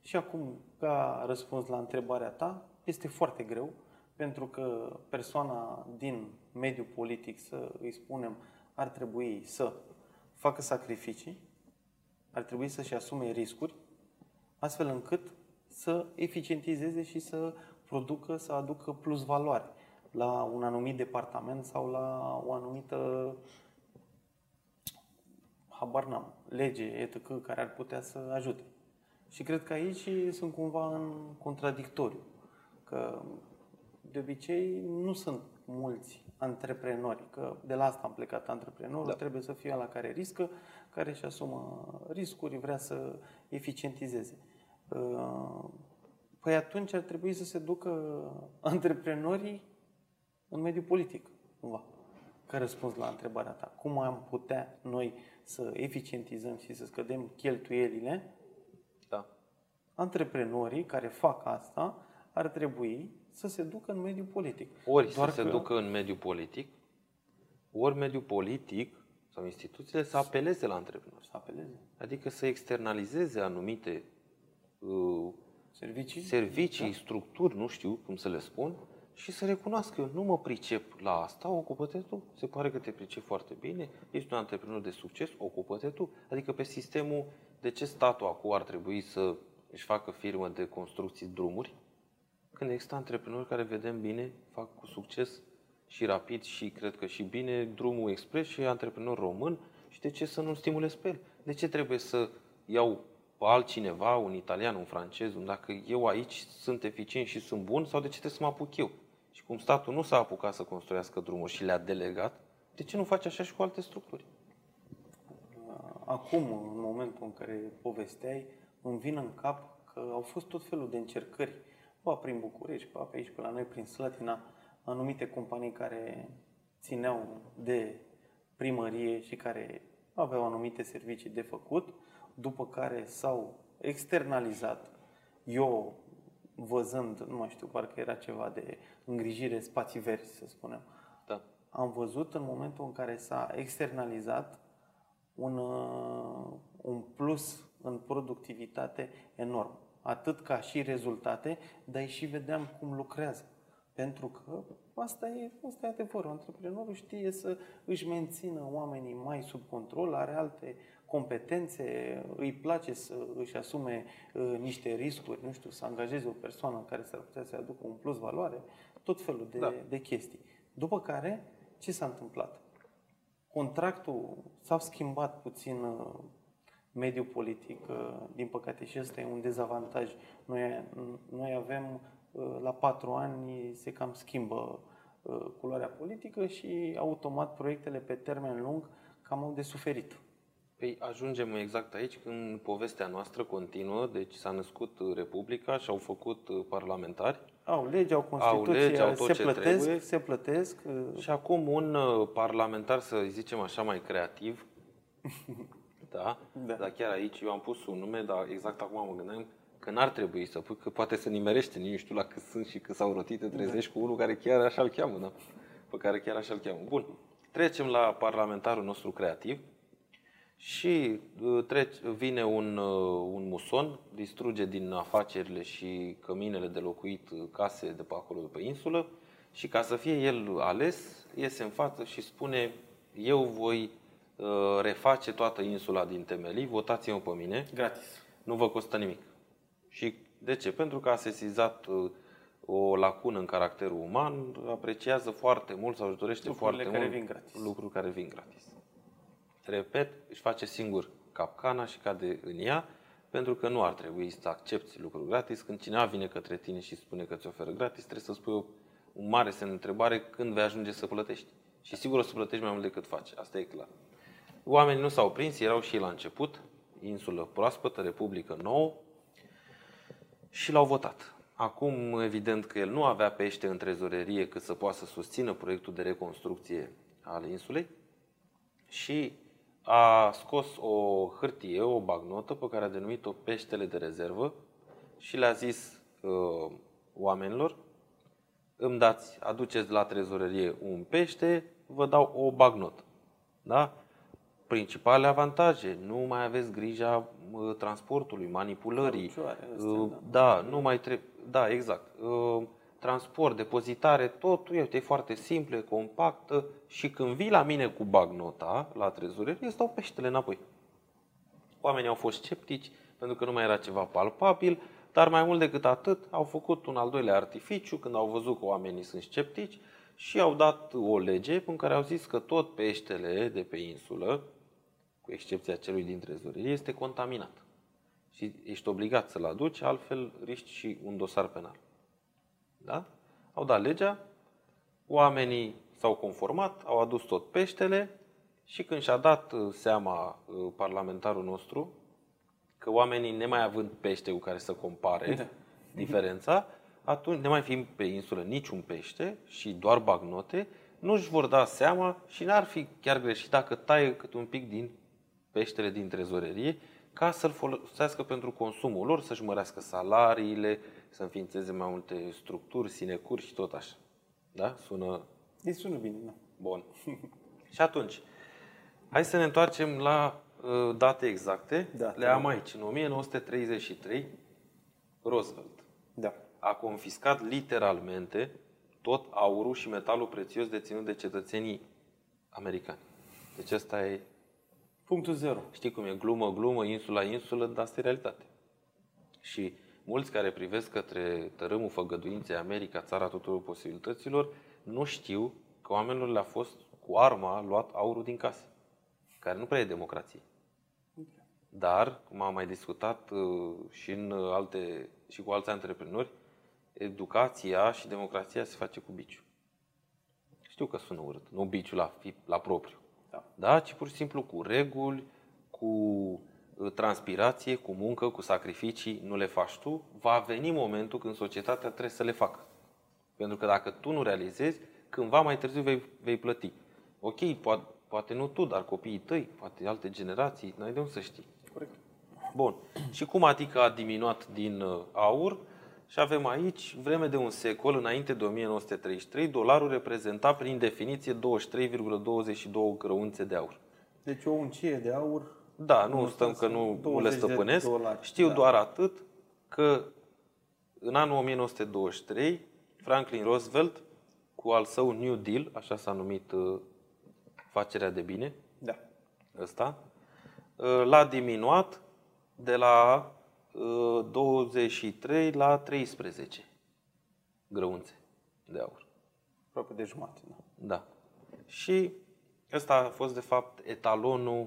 Și acum, ca răspuns la întrebarea ta, este foarte greu, pentru că persoana din mediul politic, să îi spunem, ar trebui să facă sacrificii, ar trebui să-și asume riscuri, astfel încât să eficientizeze și să producă, să aducă plus valoare la un anumit departament sau la o anumită, habar n-am, lege, et cetera, care ar putea să ajute. Și cred că aici sunt cumva în contradictoriu, că de obicei nu sunt mulți antreprenori, că de la asta am plecat, antreprenorul da. trebuie să fie ăla care riscă, care își asumă riscuri, vrea să eficientizeze. Păi atunci ar trebui să se ducă antreprenorii în mediul politic, cumva, ca răspuns la întrebarea ta. Cum am putea noi să eficientizăm și să scădem cheltuielile? Da. Antreprenorii care fac asta ar trebui să se ducă în mediul politic. Ori Doar să că... se ducă în mediul politic, ori mediul politic sau instituțiile să apeleze la antreprenori. Să apeleze. Adică să externalizeze anumite uh, servicii, servicii da. structuri, nu știu cum să le spun, și să recunoască, eu nu mă pricep la asta, ocupă-te tu. Se pare că te pricep foarte bine, ești un antreprenor de succes, ocupă-te tu. Adică pe sistemul, de ce statul acum ar trebui să își facă firmă de construcții drumuri, când există antreprenori care, vedem bine, fac cu succes și rapid și cred că și bine drumul expres și antreprenor român, și de ce să nu-l stimulez pe el? De ce trebuie să iau pe altcineva, un italian, un francez, un, dacă eu aici sunt eficient și sunt bun, sau de ce trebuie să mă apuc eu? Și cum statul nu s-a apucat să construiască drumuri și le-a delegat, de ce nu face așa și cu alte structuri? Acum, în momentul în care povesteai, îmi vin în cap că au fost tot felul de încercări, ba prin București, ba pe aici, pe la noi, prin Slatina, anumite companii care țineau de primărie și care aveau anumite servicii de făcut, după care s-au externalizat. Eu, văzând, nu mai știu, parcă era ceva de îngrijire spații verzi, să spunem. Da. Am văzut în momentul în care s-a externalizat un, un plus în productivitate enorm. Atât ca și rezultate, dar și vedeam cum lucrează. Pentru că asta e, asta e adevărul. Antreprenorul știe să își mențină oamenii mai sub control, are alte competențe, îi place să își asume uh, niște riscuri, nu știu, să angajeze o persoană care s-ar putea să aducă un plus valoare, tot felul de, da. de chestii. După care, ce s-a întâmplat? Contractul s-a schimbat puțin uh, mediul politic, uh, din păcate, și ăsta e un dezavantaj. Noi, noi avem... La patru ani se cam schimbă culoarea politică și automat proiectele pe termen lung cam au de suferit. Păi ajungem exact aici când povestea noastră continuă, deci s-a născut Republica și au făcut parlamentari. Au legi, au Constituție, au legi, se plătesc, trebuie. se plătesc. Și acum un parlamentar, să zicem așa, mai creativ, da? da, dar chiar aici eu am pus un nume, dar exact acum mă gândeam, că n-ar trebui să pui, că poate să nimerește, nici nu știu la cât sunt și cât s-au rotit, te trezești cu unul care chiar așa-l cheamă, da? Pe care chiar așa-l cheamă. Bun, trecem la parlamentarul nostru creativ și trece, vine un, un muson, distruge din afacerile și căminele de locuit case de pe acolo, de pe insulă, și ca să fie el ales, iese în față și spune: eu voi reface toată insula din temelii, votați-mă pe mine. Gratis. Nu vă costă nimic. Și de ce? Pentru că a sesizat o lacună în caracterul uman, apreciază foarte mult sau își dorește Lucrurile foarte care mult vin lucruri care vin gratis. Repet, își face singur capcana și cade în ea, pentru că nu ar trebui să accepti lucruri gratis. Când cineva vine către tine și spune că ți oferă gratis, trebuie să spui un mare semn de întrebare când vei ajunge să plătești. Și sigur o să plătești mai mult decât faci, asta e clar. Oamenii nu s-au prins, erau și ei la început, insulă proaspătă, Republică nouă. Și l-au votat. Acum, evident că el nu avea pește în trezorerie cât să poată să susțină proiectul de reconstrucție al insulei și a scos o hârtie, o bagnotă pe care a denumit-o peștele de rezervă și le-a zis uh, oamenilor: îmi dați, aduceți la trezorerie un pește, vă dau o bagnotă. Da? Principalele avantaje: nu mai aveți grija transportului, manipulării. Astea, da, da, nu mai trebuie. Da, exact. Transport, depozitare, totul este foarte simplu, compactă, și când vii la mine cu bagnota la trezorerie, stau peștele înapoi. Oamenii au fost sceptici pentru că nu mai era ceva palpabil, dar mai mult decât atât, au făcut un al doilea artificiu când au văzut că oamenii sunt sceptici și au dat o lege în care au zis că tot peștele de pe insulă, cu excepția celui din trezorerie, este contaminat și ești obligat să-l aduci, altfel riști și un dosar penal. Da? Au dat legea, oamenii s-au conformat, au adus tot peștele și când și-a dat seama parlamentarul nostru că oamenii, nemai având pește cu care să compare da. diferența, atunci, nemai fiind pe insulă niciun pește și doar bagnote, nu-și vor da seama și n-ar fi chiar greșit dacă taie cât un pic din peștele din trezorerie ca să-l folosească pentru consumul lor, să-și mărească salariile, să înființeze mai multe structuri, sinecuri și tot așa. Da? Sună... Ei sună bine, da. Bun. Și atunci, hai să ne întoarcem la uh, date exacte. Da, le am aici. În o mie nouă sute treizeci și trei, Roosevelt da. a confiscat literalmente tot aurul și metalul prețios deținut de cetățenii americani. Deci asta e... punctul zero. Știi cum e? Glumă, glumă, insula, insulă, dar asta e realitate. Și mulți care privesc către tărâmul făgăduinței America, țara tuturor posibilităților, nu știu că oamenilor le-a fost cu arma luat aurul din casă, care nu prea e democrație. Dar, cum am mai discutat și, în alte, și cu alți antreprenori, educația și democrația se face cu biciu. Știu că sună urât, nu biciu la, la propriu, da. Da, ci pur și simplu cu reguli, cu... transpirație, cu muncă, cu sacrificii, nu le faci tu, va veni momentul când societatea trebuie să le facă. Pentru că dacă tu nu realizezi, cândva mai târziu vei, vei plăti. Ok, poate, poate nu tu, dar copiii tăi, poate alte generații, n-ai de unde să știi. Corect. Bun. Și cum adică a diminuat din aur? Și avem aici, vreme de un secol, înainte de o mie nouă sute treizeci și trei, dolarul reprezenta prin definiție douăzeci și trei virgulă douăzeci și două grăunțe de aur. Deci o uncie de aur... Da, nu stăm că nu le stăpânesc. Dolari, știu da. doar atât că în anul o mie nouă sute douăzeci și trei, Franklin Roosevelt, cu al său New Deal, așa s-a numit uh, facerea de bine, da. Ăsta, uh, l-a diminuat de la uh, douăzeci și trei la treisprezece grăunțe de aur. Aproape de jumătate. Da. da. Și ăsta a fost, de fapt, etalonul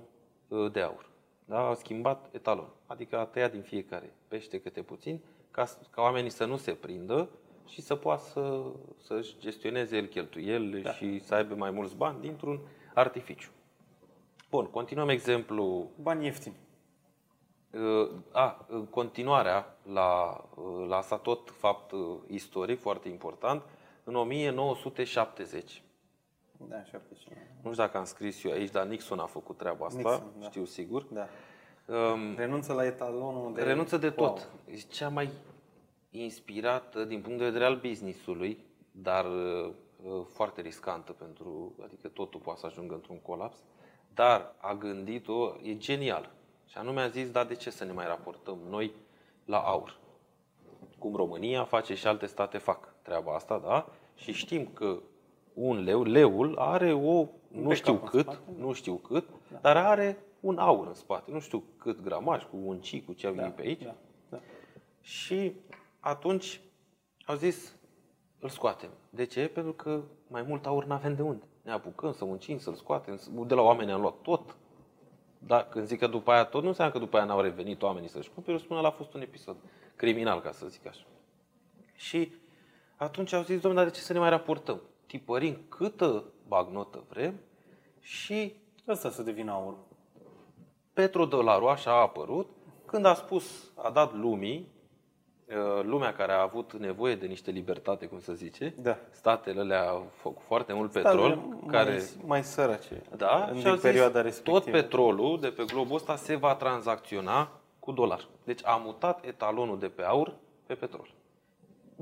de aur. Da? Au schimbat etalon. Adică a tăiat din fiecare pește câte puțin, ca, ca oamenii să nu se prindă și să poată să, să-și gestioneze el cheltuielile da. și să aibă mai mulți bani dintr-un artificiu. Bun, continuăm exemplu... Bani ieftini. A, continuarea la, la asta tot fapt istoric, foarte important, în o mie nouă sute șaptezeci. Da, nu știu dacă am scris eu aici, dar Nixon a făcut treaba asta, Nixon, da. știu sigur. Da. Um, renunță la etalonul de... Renunță de wow. tot. E cea mai inspirată din punct de vedere al business-ului, dar uh, foarte riscantă pentru... Adică totul poate să ajungă într-un colaps. Dar a gândit-o, e genial. Și anume a zis, da, de ce să ne mai raportăm noi la aur? Cum România face și alte state fac treaba asta, da? Și știm că un leu, leul are o, nu știu cât, nu știu cât, da. dar are un aur în spate, nu știu cât gramaj, cu un ci, cu ce au da. venit pe aici. Da. Da. Și atunci au zis, îl scoatem. De ce? Pentru că mai mult aur n-avem de unde. Ne apucăm să muncim, să-l scoatem, de la oameni am luat tot. Dar când zic că după aia tot, nu înseamnă că după aia n-au revenit oamenii să-și cumpere, eu spun că a fost un episod criminal, ca să zic așa. Și atunci au zis, domnule, dar de ce să ne mai raportăm? Tipărim câtă bagnotă vrem și asta să devină aur. Petrodolarul așa a apărut când a spus, a dat lumii, lumea care a avut nevoie de niște libertate, cum să zice, da. statele le-a făcut foarte mult statele petrol. care mai, mai sărace da, în perioada respectivă. Tot petrolul de pe globul ăsta se va tranzacționa cu dolar. Deci a mutat etalonul de pe aur pe petrol.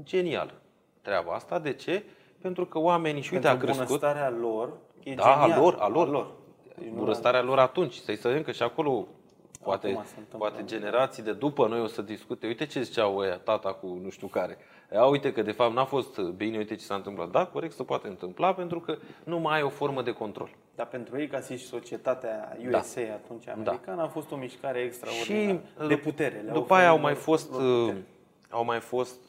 Genial treaba asta. De ce? Pentru că oamenii și uite a crescut. Bunăstarea lor e da, genial. a lor, a lor. A lor. Deci bunăstarea lor atunci. Să-i să vedem că și acolo poate, poate generații de după noi o să discute. Uite ce ziceau ăia, tata cu nu știu care. Ia uite că de fapt n-a fost bine, uite ce s-a întâmplat. Da, corect, se poate întâmpla pentru că nu mai ai o formă de control. Dar pentru ei, ca și societatea U S A da. atunci americană, da. a fost o mișcare extraordinară și de putere. După aia au mai fost... Au mai fost...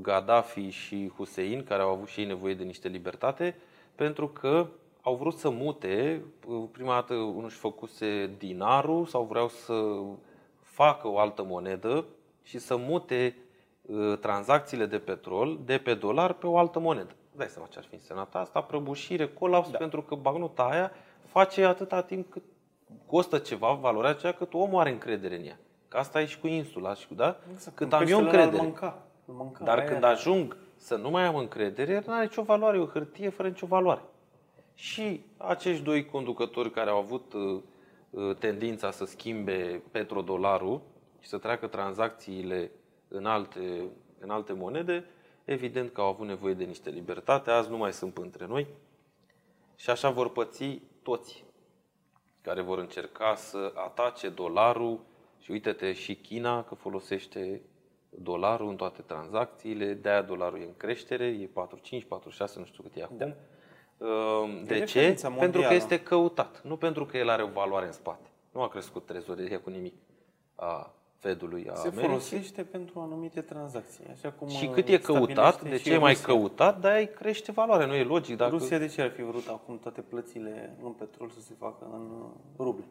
Gaddafi și Husein, care au avut și ei nevoie de niște libertate, pentru că au vrut să mute. Prima dată unul și făcuse dinarul sau vreau să facă o altă monedă și să mute tranzacțiile de petrol de pe dolar pe o altă monedă. Dai seama ce ar fi însemnat asta, prăbușire, colaps, da. pentru că bagnota aia face atâta timp cât costă ceva, valoarea aceea, cât omul are încredere în ea. Că asta e și cu insula și cu da? Exact. Cât am eu încredere. Mânca, Dar când aia. ajung să nu mai am încredere, nu are nicio valoare, e o hârtie fără nicio valoare. Și acești doi conducători care au avut tendința să schimbe petrodolarul și să treacă tranzacțiile în alte, în alte monede, evident că au avut nevoie de niște libertate, azi nu mai sunt între noi și așa vor păți toți care vor încerca să atace dolarul. Și uite-te și China că folosește dolarul în toate tranzacțiile, de-aia dolarul e în creștere, e patru virgulă cinci, patru virgulă șase, nu știu cât e acum. Da. De, de ce? Pentru că este căutat, nu pentru că el are o valoare în spate. Nu a crescut trezoreria cu nimic a Fedului, a Se Americii. Folosește pentru anumite tranzacții. Așa cum și cât e căutat, de ce e mai Rusia. Căutat, de-aia crește valoarea, nu e logic. Dacă... Rusia de ce ar fi vrut acum toate plățile în petrol să se facă în ruble?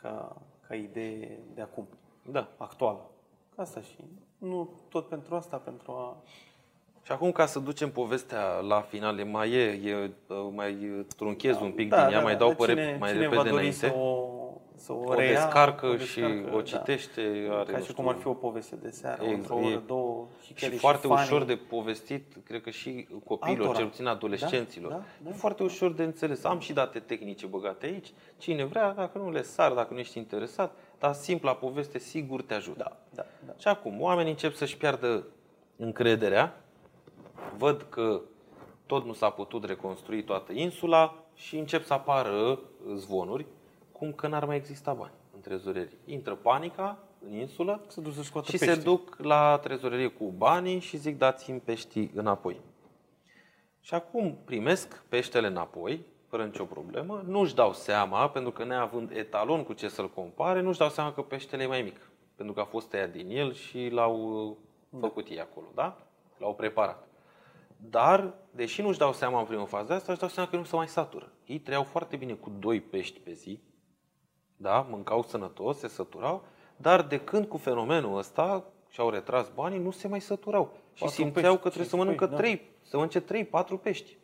Ca... ca idee de acum, da. Actuală. Asta și nu tot pentru asta, pentru a... Și acum, ca să ducem povestea la final, mai e, e mai trunchez da, un pic da, din da, ea, da, mai dau da, cine, mai repede înainte. Să o, să o, o, reia, descarcă o descarcă și o citește. Da. Are, ca și cum ar fi o poveste de seară, într-o oră, două. Și, și foarte și ușor de povestit, cred că și copiilor, altora. Cel puțin adolescenților. Da? Da? Da? E foarte ușor de înțeles. Am și date tehnice băgate aici. Cine vrea, dacă nu le sar, dacă nu ești interesat, dar simpla poveste sigur te ajută. Da. Da. Da. Și acum, oamenii încep să-și piardă încrederea. Văd că tot nu s-a putut reconstrui toată insula și încep să apară zvonuri cum că n-ar mai exista bani în trezorerie. Intră panica în insulă se duc și pești. Se duc la trezorerie cu banii și zic dați-mi peștii înapoi. Și acum primesc peștele înapoi, fără nicio problemă, nu-și dau seama, pentru că neavând etalon cu ce să-l compare, nu-și dau seama că peștele e mai mic, pentru că a fost tăiat din el și l-au făcut ei acolo, da? L-au preparat. Dar, deși nu-și dau seama în prima fază de asta, își dau seama că nu se mai satură. Ei trăiau foarte bine cu doi pești pe zi, da? Mâncau sănătos, se săturau, dar de când cu fenomenul ăsta și-au retras banii, nu se mai săturau. Și simțeau pești, că trebuie să mănâncă trei, să mănânce trei, patru pești.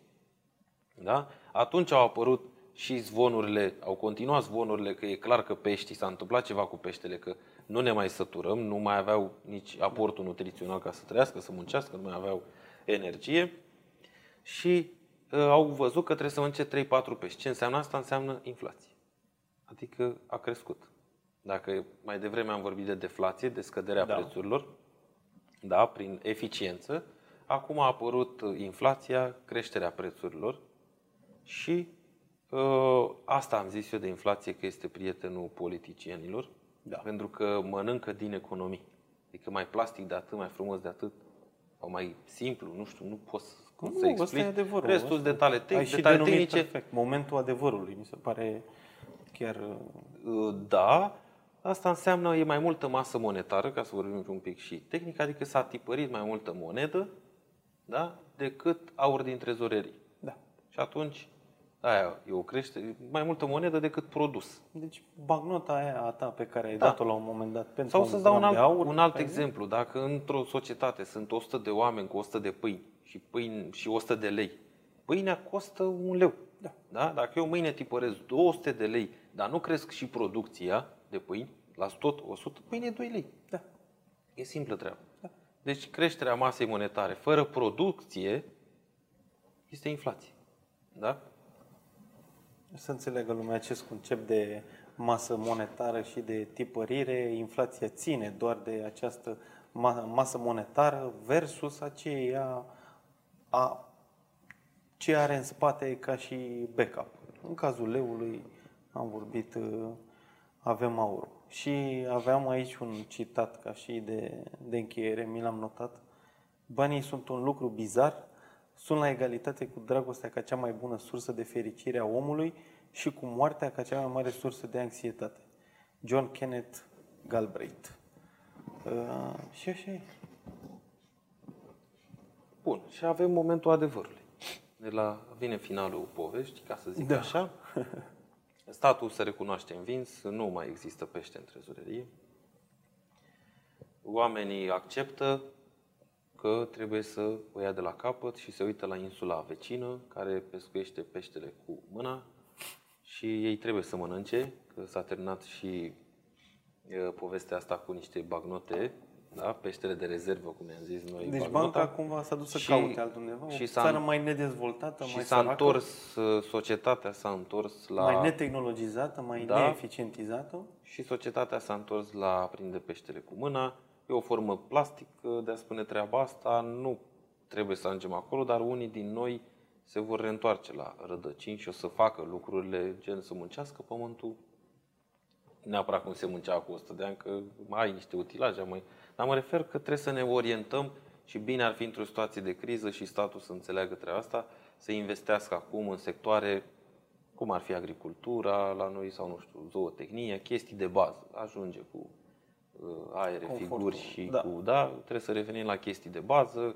Da? Atunci au apărut și zvonurile, au continuat zvonurile că e clar că peștii, s-a întâmplat ceva cu peștele, că nu ne mai săturăm, nu mai aveau nici aportul nutrițional ca să trăiască, să muncească, nu mai aveau energie și uh, au văzut că trebuie să mănânce trei patru pești. Ce înseamnă asta? Înseamnă inflație. Adică a crescut. Dacă mai devreme am vorbit de deflație, de scăderea da. Prețurilor, da, prin eficiență, acum a apărut inflația, creșterea prețurilor și uh, asta am zis eu de inflație că este prietenul politicienilor, da. Pentru că mănâncă din economii. Adică mai plastic de atât, mai frumos de atât, sau mai simplu, nu știu, nu pot cum nu, să explic. Adevărul, restul ăsta. Detalii tehnice. Ai detalii tehnice. Perfect. Momentul adevărului, mi se pare chiar... Da, asta înseamnă e mai multă masă monetară, ca să vorbim un pic și tehnic, adică s-a tipărit mai multă monedă da, decât aur din trezorerii. Da. Și atunci, aia e o creștere, mai multă monedă decât produs. Deci bancnota aia a ta pe care ai da. Dat-o la un moment dat pentru sau să-ți dau un alt, aur, un alt exemplu. Dacă într-o societate sunt o sută de oameni cu o sută de pâini și, pâini și o sută de lei, pâinea costă un leu. Da. Da? Dacă eu mâine tipărez două sute de lei, dar nu cresc și producția de pâini, la tot o sută, pâine e doi lei. Da. E simplă treabă. Da. Deci creșterea masei monetare fără producție este inflație. Da? Să înțeleagă lumea acest concept de masă monetară și de tipărire. Inflația ține doar de această masă monetară versus aceea a ce are în spate ca și backup. În cazul leului am vorbit, avem aur. Și aveam aici un citat ca și de, de încheiere, mi l-am notat. Banii sunt un lucru bizar. Sunt la egalitate cu dragostea ca cea mai bună sursă de fericire a omului și cu moartea ca cea mai mare sursă de anxietate. John Kenneth Galbraith. Uh, și așa e. Bun. Și avem momentul adevărului. De la vine finalul poveștii, ca să zic da. Așa. Statul se recunoaște învins, nu mai există pește în trezorerie. Oamenii acceptă că trebuie să o ia de la capăt și se uită la insula vecină care pescuiește peștele cu mâna și ei trebuie să mănânce, că s-a terminat și e, povestea asta cu niște bagnote, da? Peștele de rezervă, cum i-am zis noi. Deci bagnota. Banca cumva s-a dus să și, caute altundeva, o și țară mai nedezvoltată, și mai s-a săracă. Întors, societatea s-a întors la... Mai netehnologizată, mai da? Neeficientizată. Și societatea s-a întors la a prinde peștele cu mâna. E o formă plastică de a spune treaba asta, nu trebuie să ajungem acolo, dar unii din noi se vor reîntoarce la rădăcini și o să facă lucrurile gen să muncească pământul. Neapărat cum se muncea cu o sută de ani, că mai ai niște utilaje, mai... dar mă refer că trebuie să ne orientăm și bine ar fi într-o situație de criză și statul să înțeleagă treaba asta, să investească acum în sectoare cum ar fi agricultura la noi sau, nu știu, zootehnie, chestii de bază. Ajunge cu aere, confortul, figuri și da. cu... Da, trebuie să revenim la chestii de bază.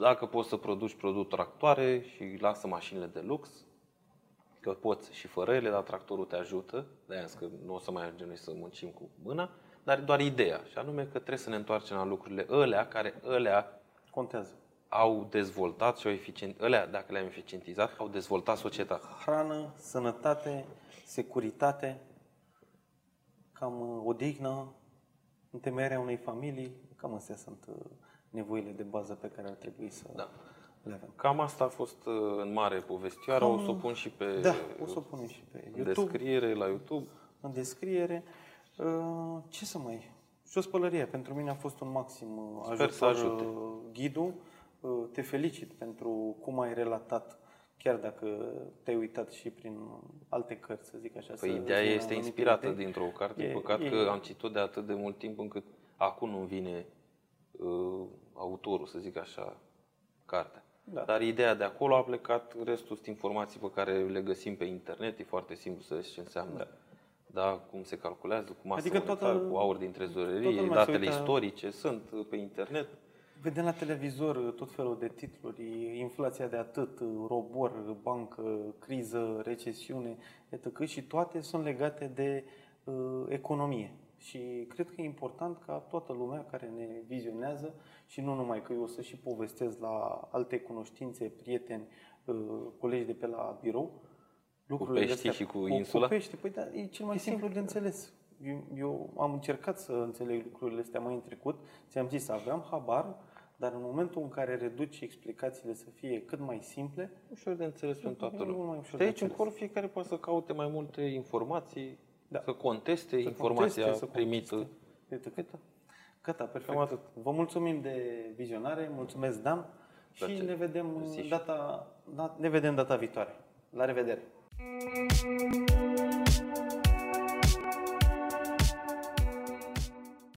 Dacă poți să produci produs tractoare și lasă mașinile de lux, că poți și fără ele, dar tractorul te ajută, de-aia că nu o să mai ajungem noi să muncim cu mâna, dar e doar ideea, și anume că trebuie să ne întoarcem la lucrurile alea care alea contează. Au dezvoltat și au eficient, alea, dacă le-am eficientizat, au dezvoltat societatea. Hrană, sănătate, securitate, cam odihnă, întemeierea unei familii, cam astea sunt nevoile de bază pe care ar trebui să da. le avem. Cam asta a fost în mare povestioară, cam... o să o pun și pe, da, o să o pun și pe YouTube, descriere, la YouTube. În descriere. Ce să mai... Și o spălărie. Pentru mine a fost un maxim ajutor. Sper să ajute. Ghidul, te felicit pentru cum ai relatat, chiar dacă te-ai uitat și prin alte cărți, să zic așa. Păi ideea este inspirată de... dintr-o carte, e, păcat e... că am citit-o de atât de mult timp încât acum nu-mi vine uh, autorul, să zic așa, cartea. Da. Dar ideea de acolo a plecat, restul sunt informații pe care le găsim pe internet, e foarte simplu să vezi ce înseamnă. Da. Da, cum se calculează, cu masă adică monetară, toată, cu aur din trezorerie, datele istorice sunt pe internet. Vedem la televizor tot felul de titluri, inflația de atât, robor, bancă, criză, recesiune, et cetera. Și toate sunt legate de uh, economie. Și cred că e important ca toată lumea care ne vizionează, și nu numai că eu o să și povestesc la alte cunoștințe, prieteni, uh, colegi de pe la birou, cu pești și cu insula? Cu pești, păi da, e cel mai e simplu, simplu de înțeles. Eu, eu am încercat să înțeleg lucrurile astea mai în trecut. Ți-am zis, aveam habar, dar în momentul în care reduci explicațiile să fie cât mai simple, ușor de înțeles pentru toată lumea. De aici încolo fiecare poate să caute mai multe informații, da. să conteste să informația conteste, primită. Gata, gata, perfect. Vă mulțumim de vizionare, mulțumesc Dan și Place. ne vedem data, ne vedem data viitoare. La revedere! Thank you.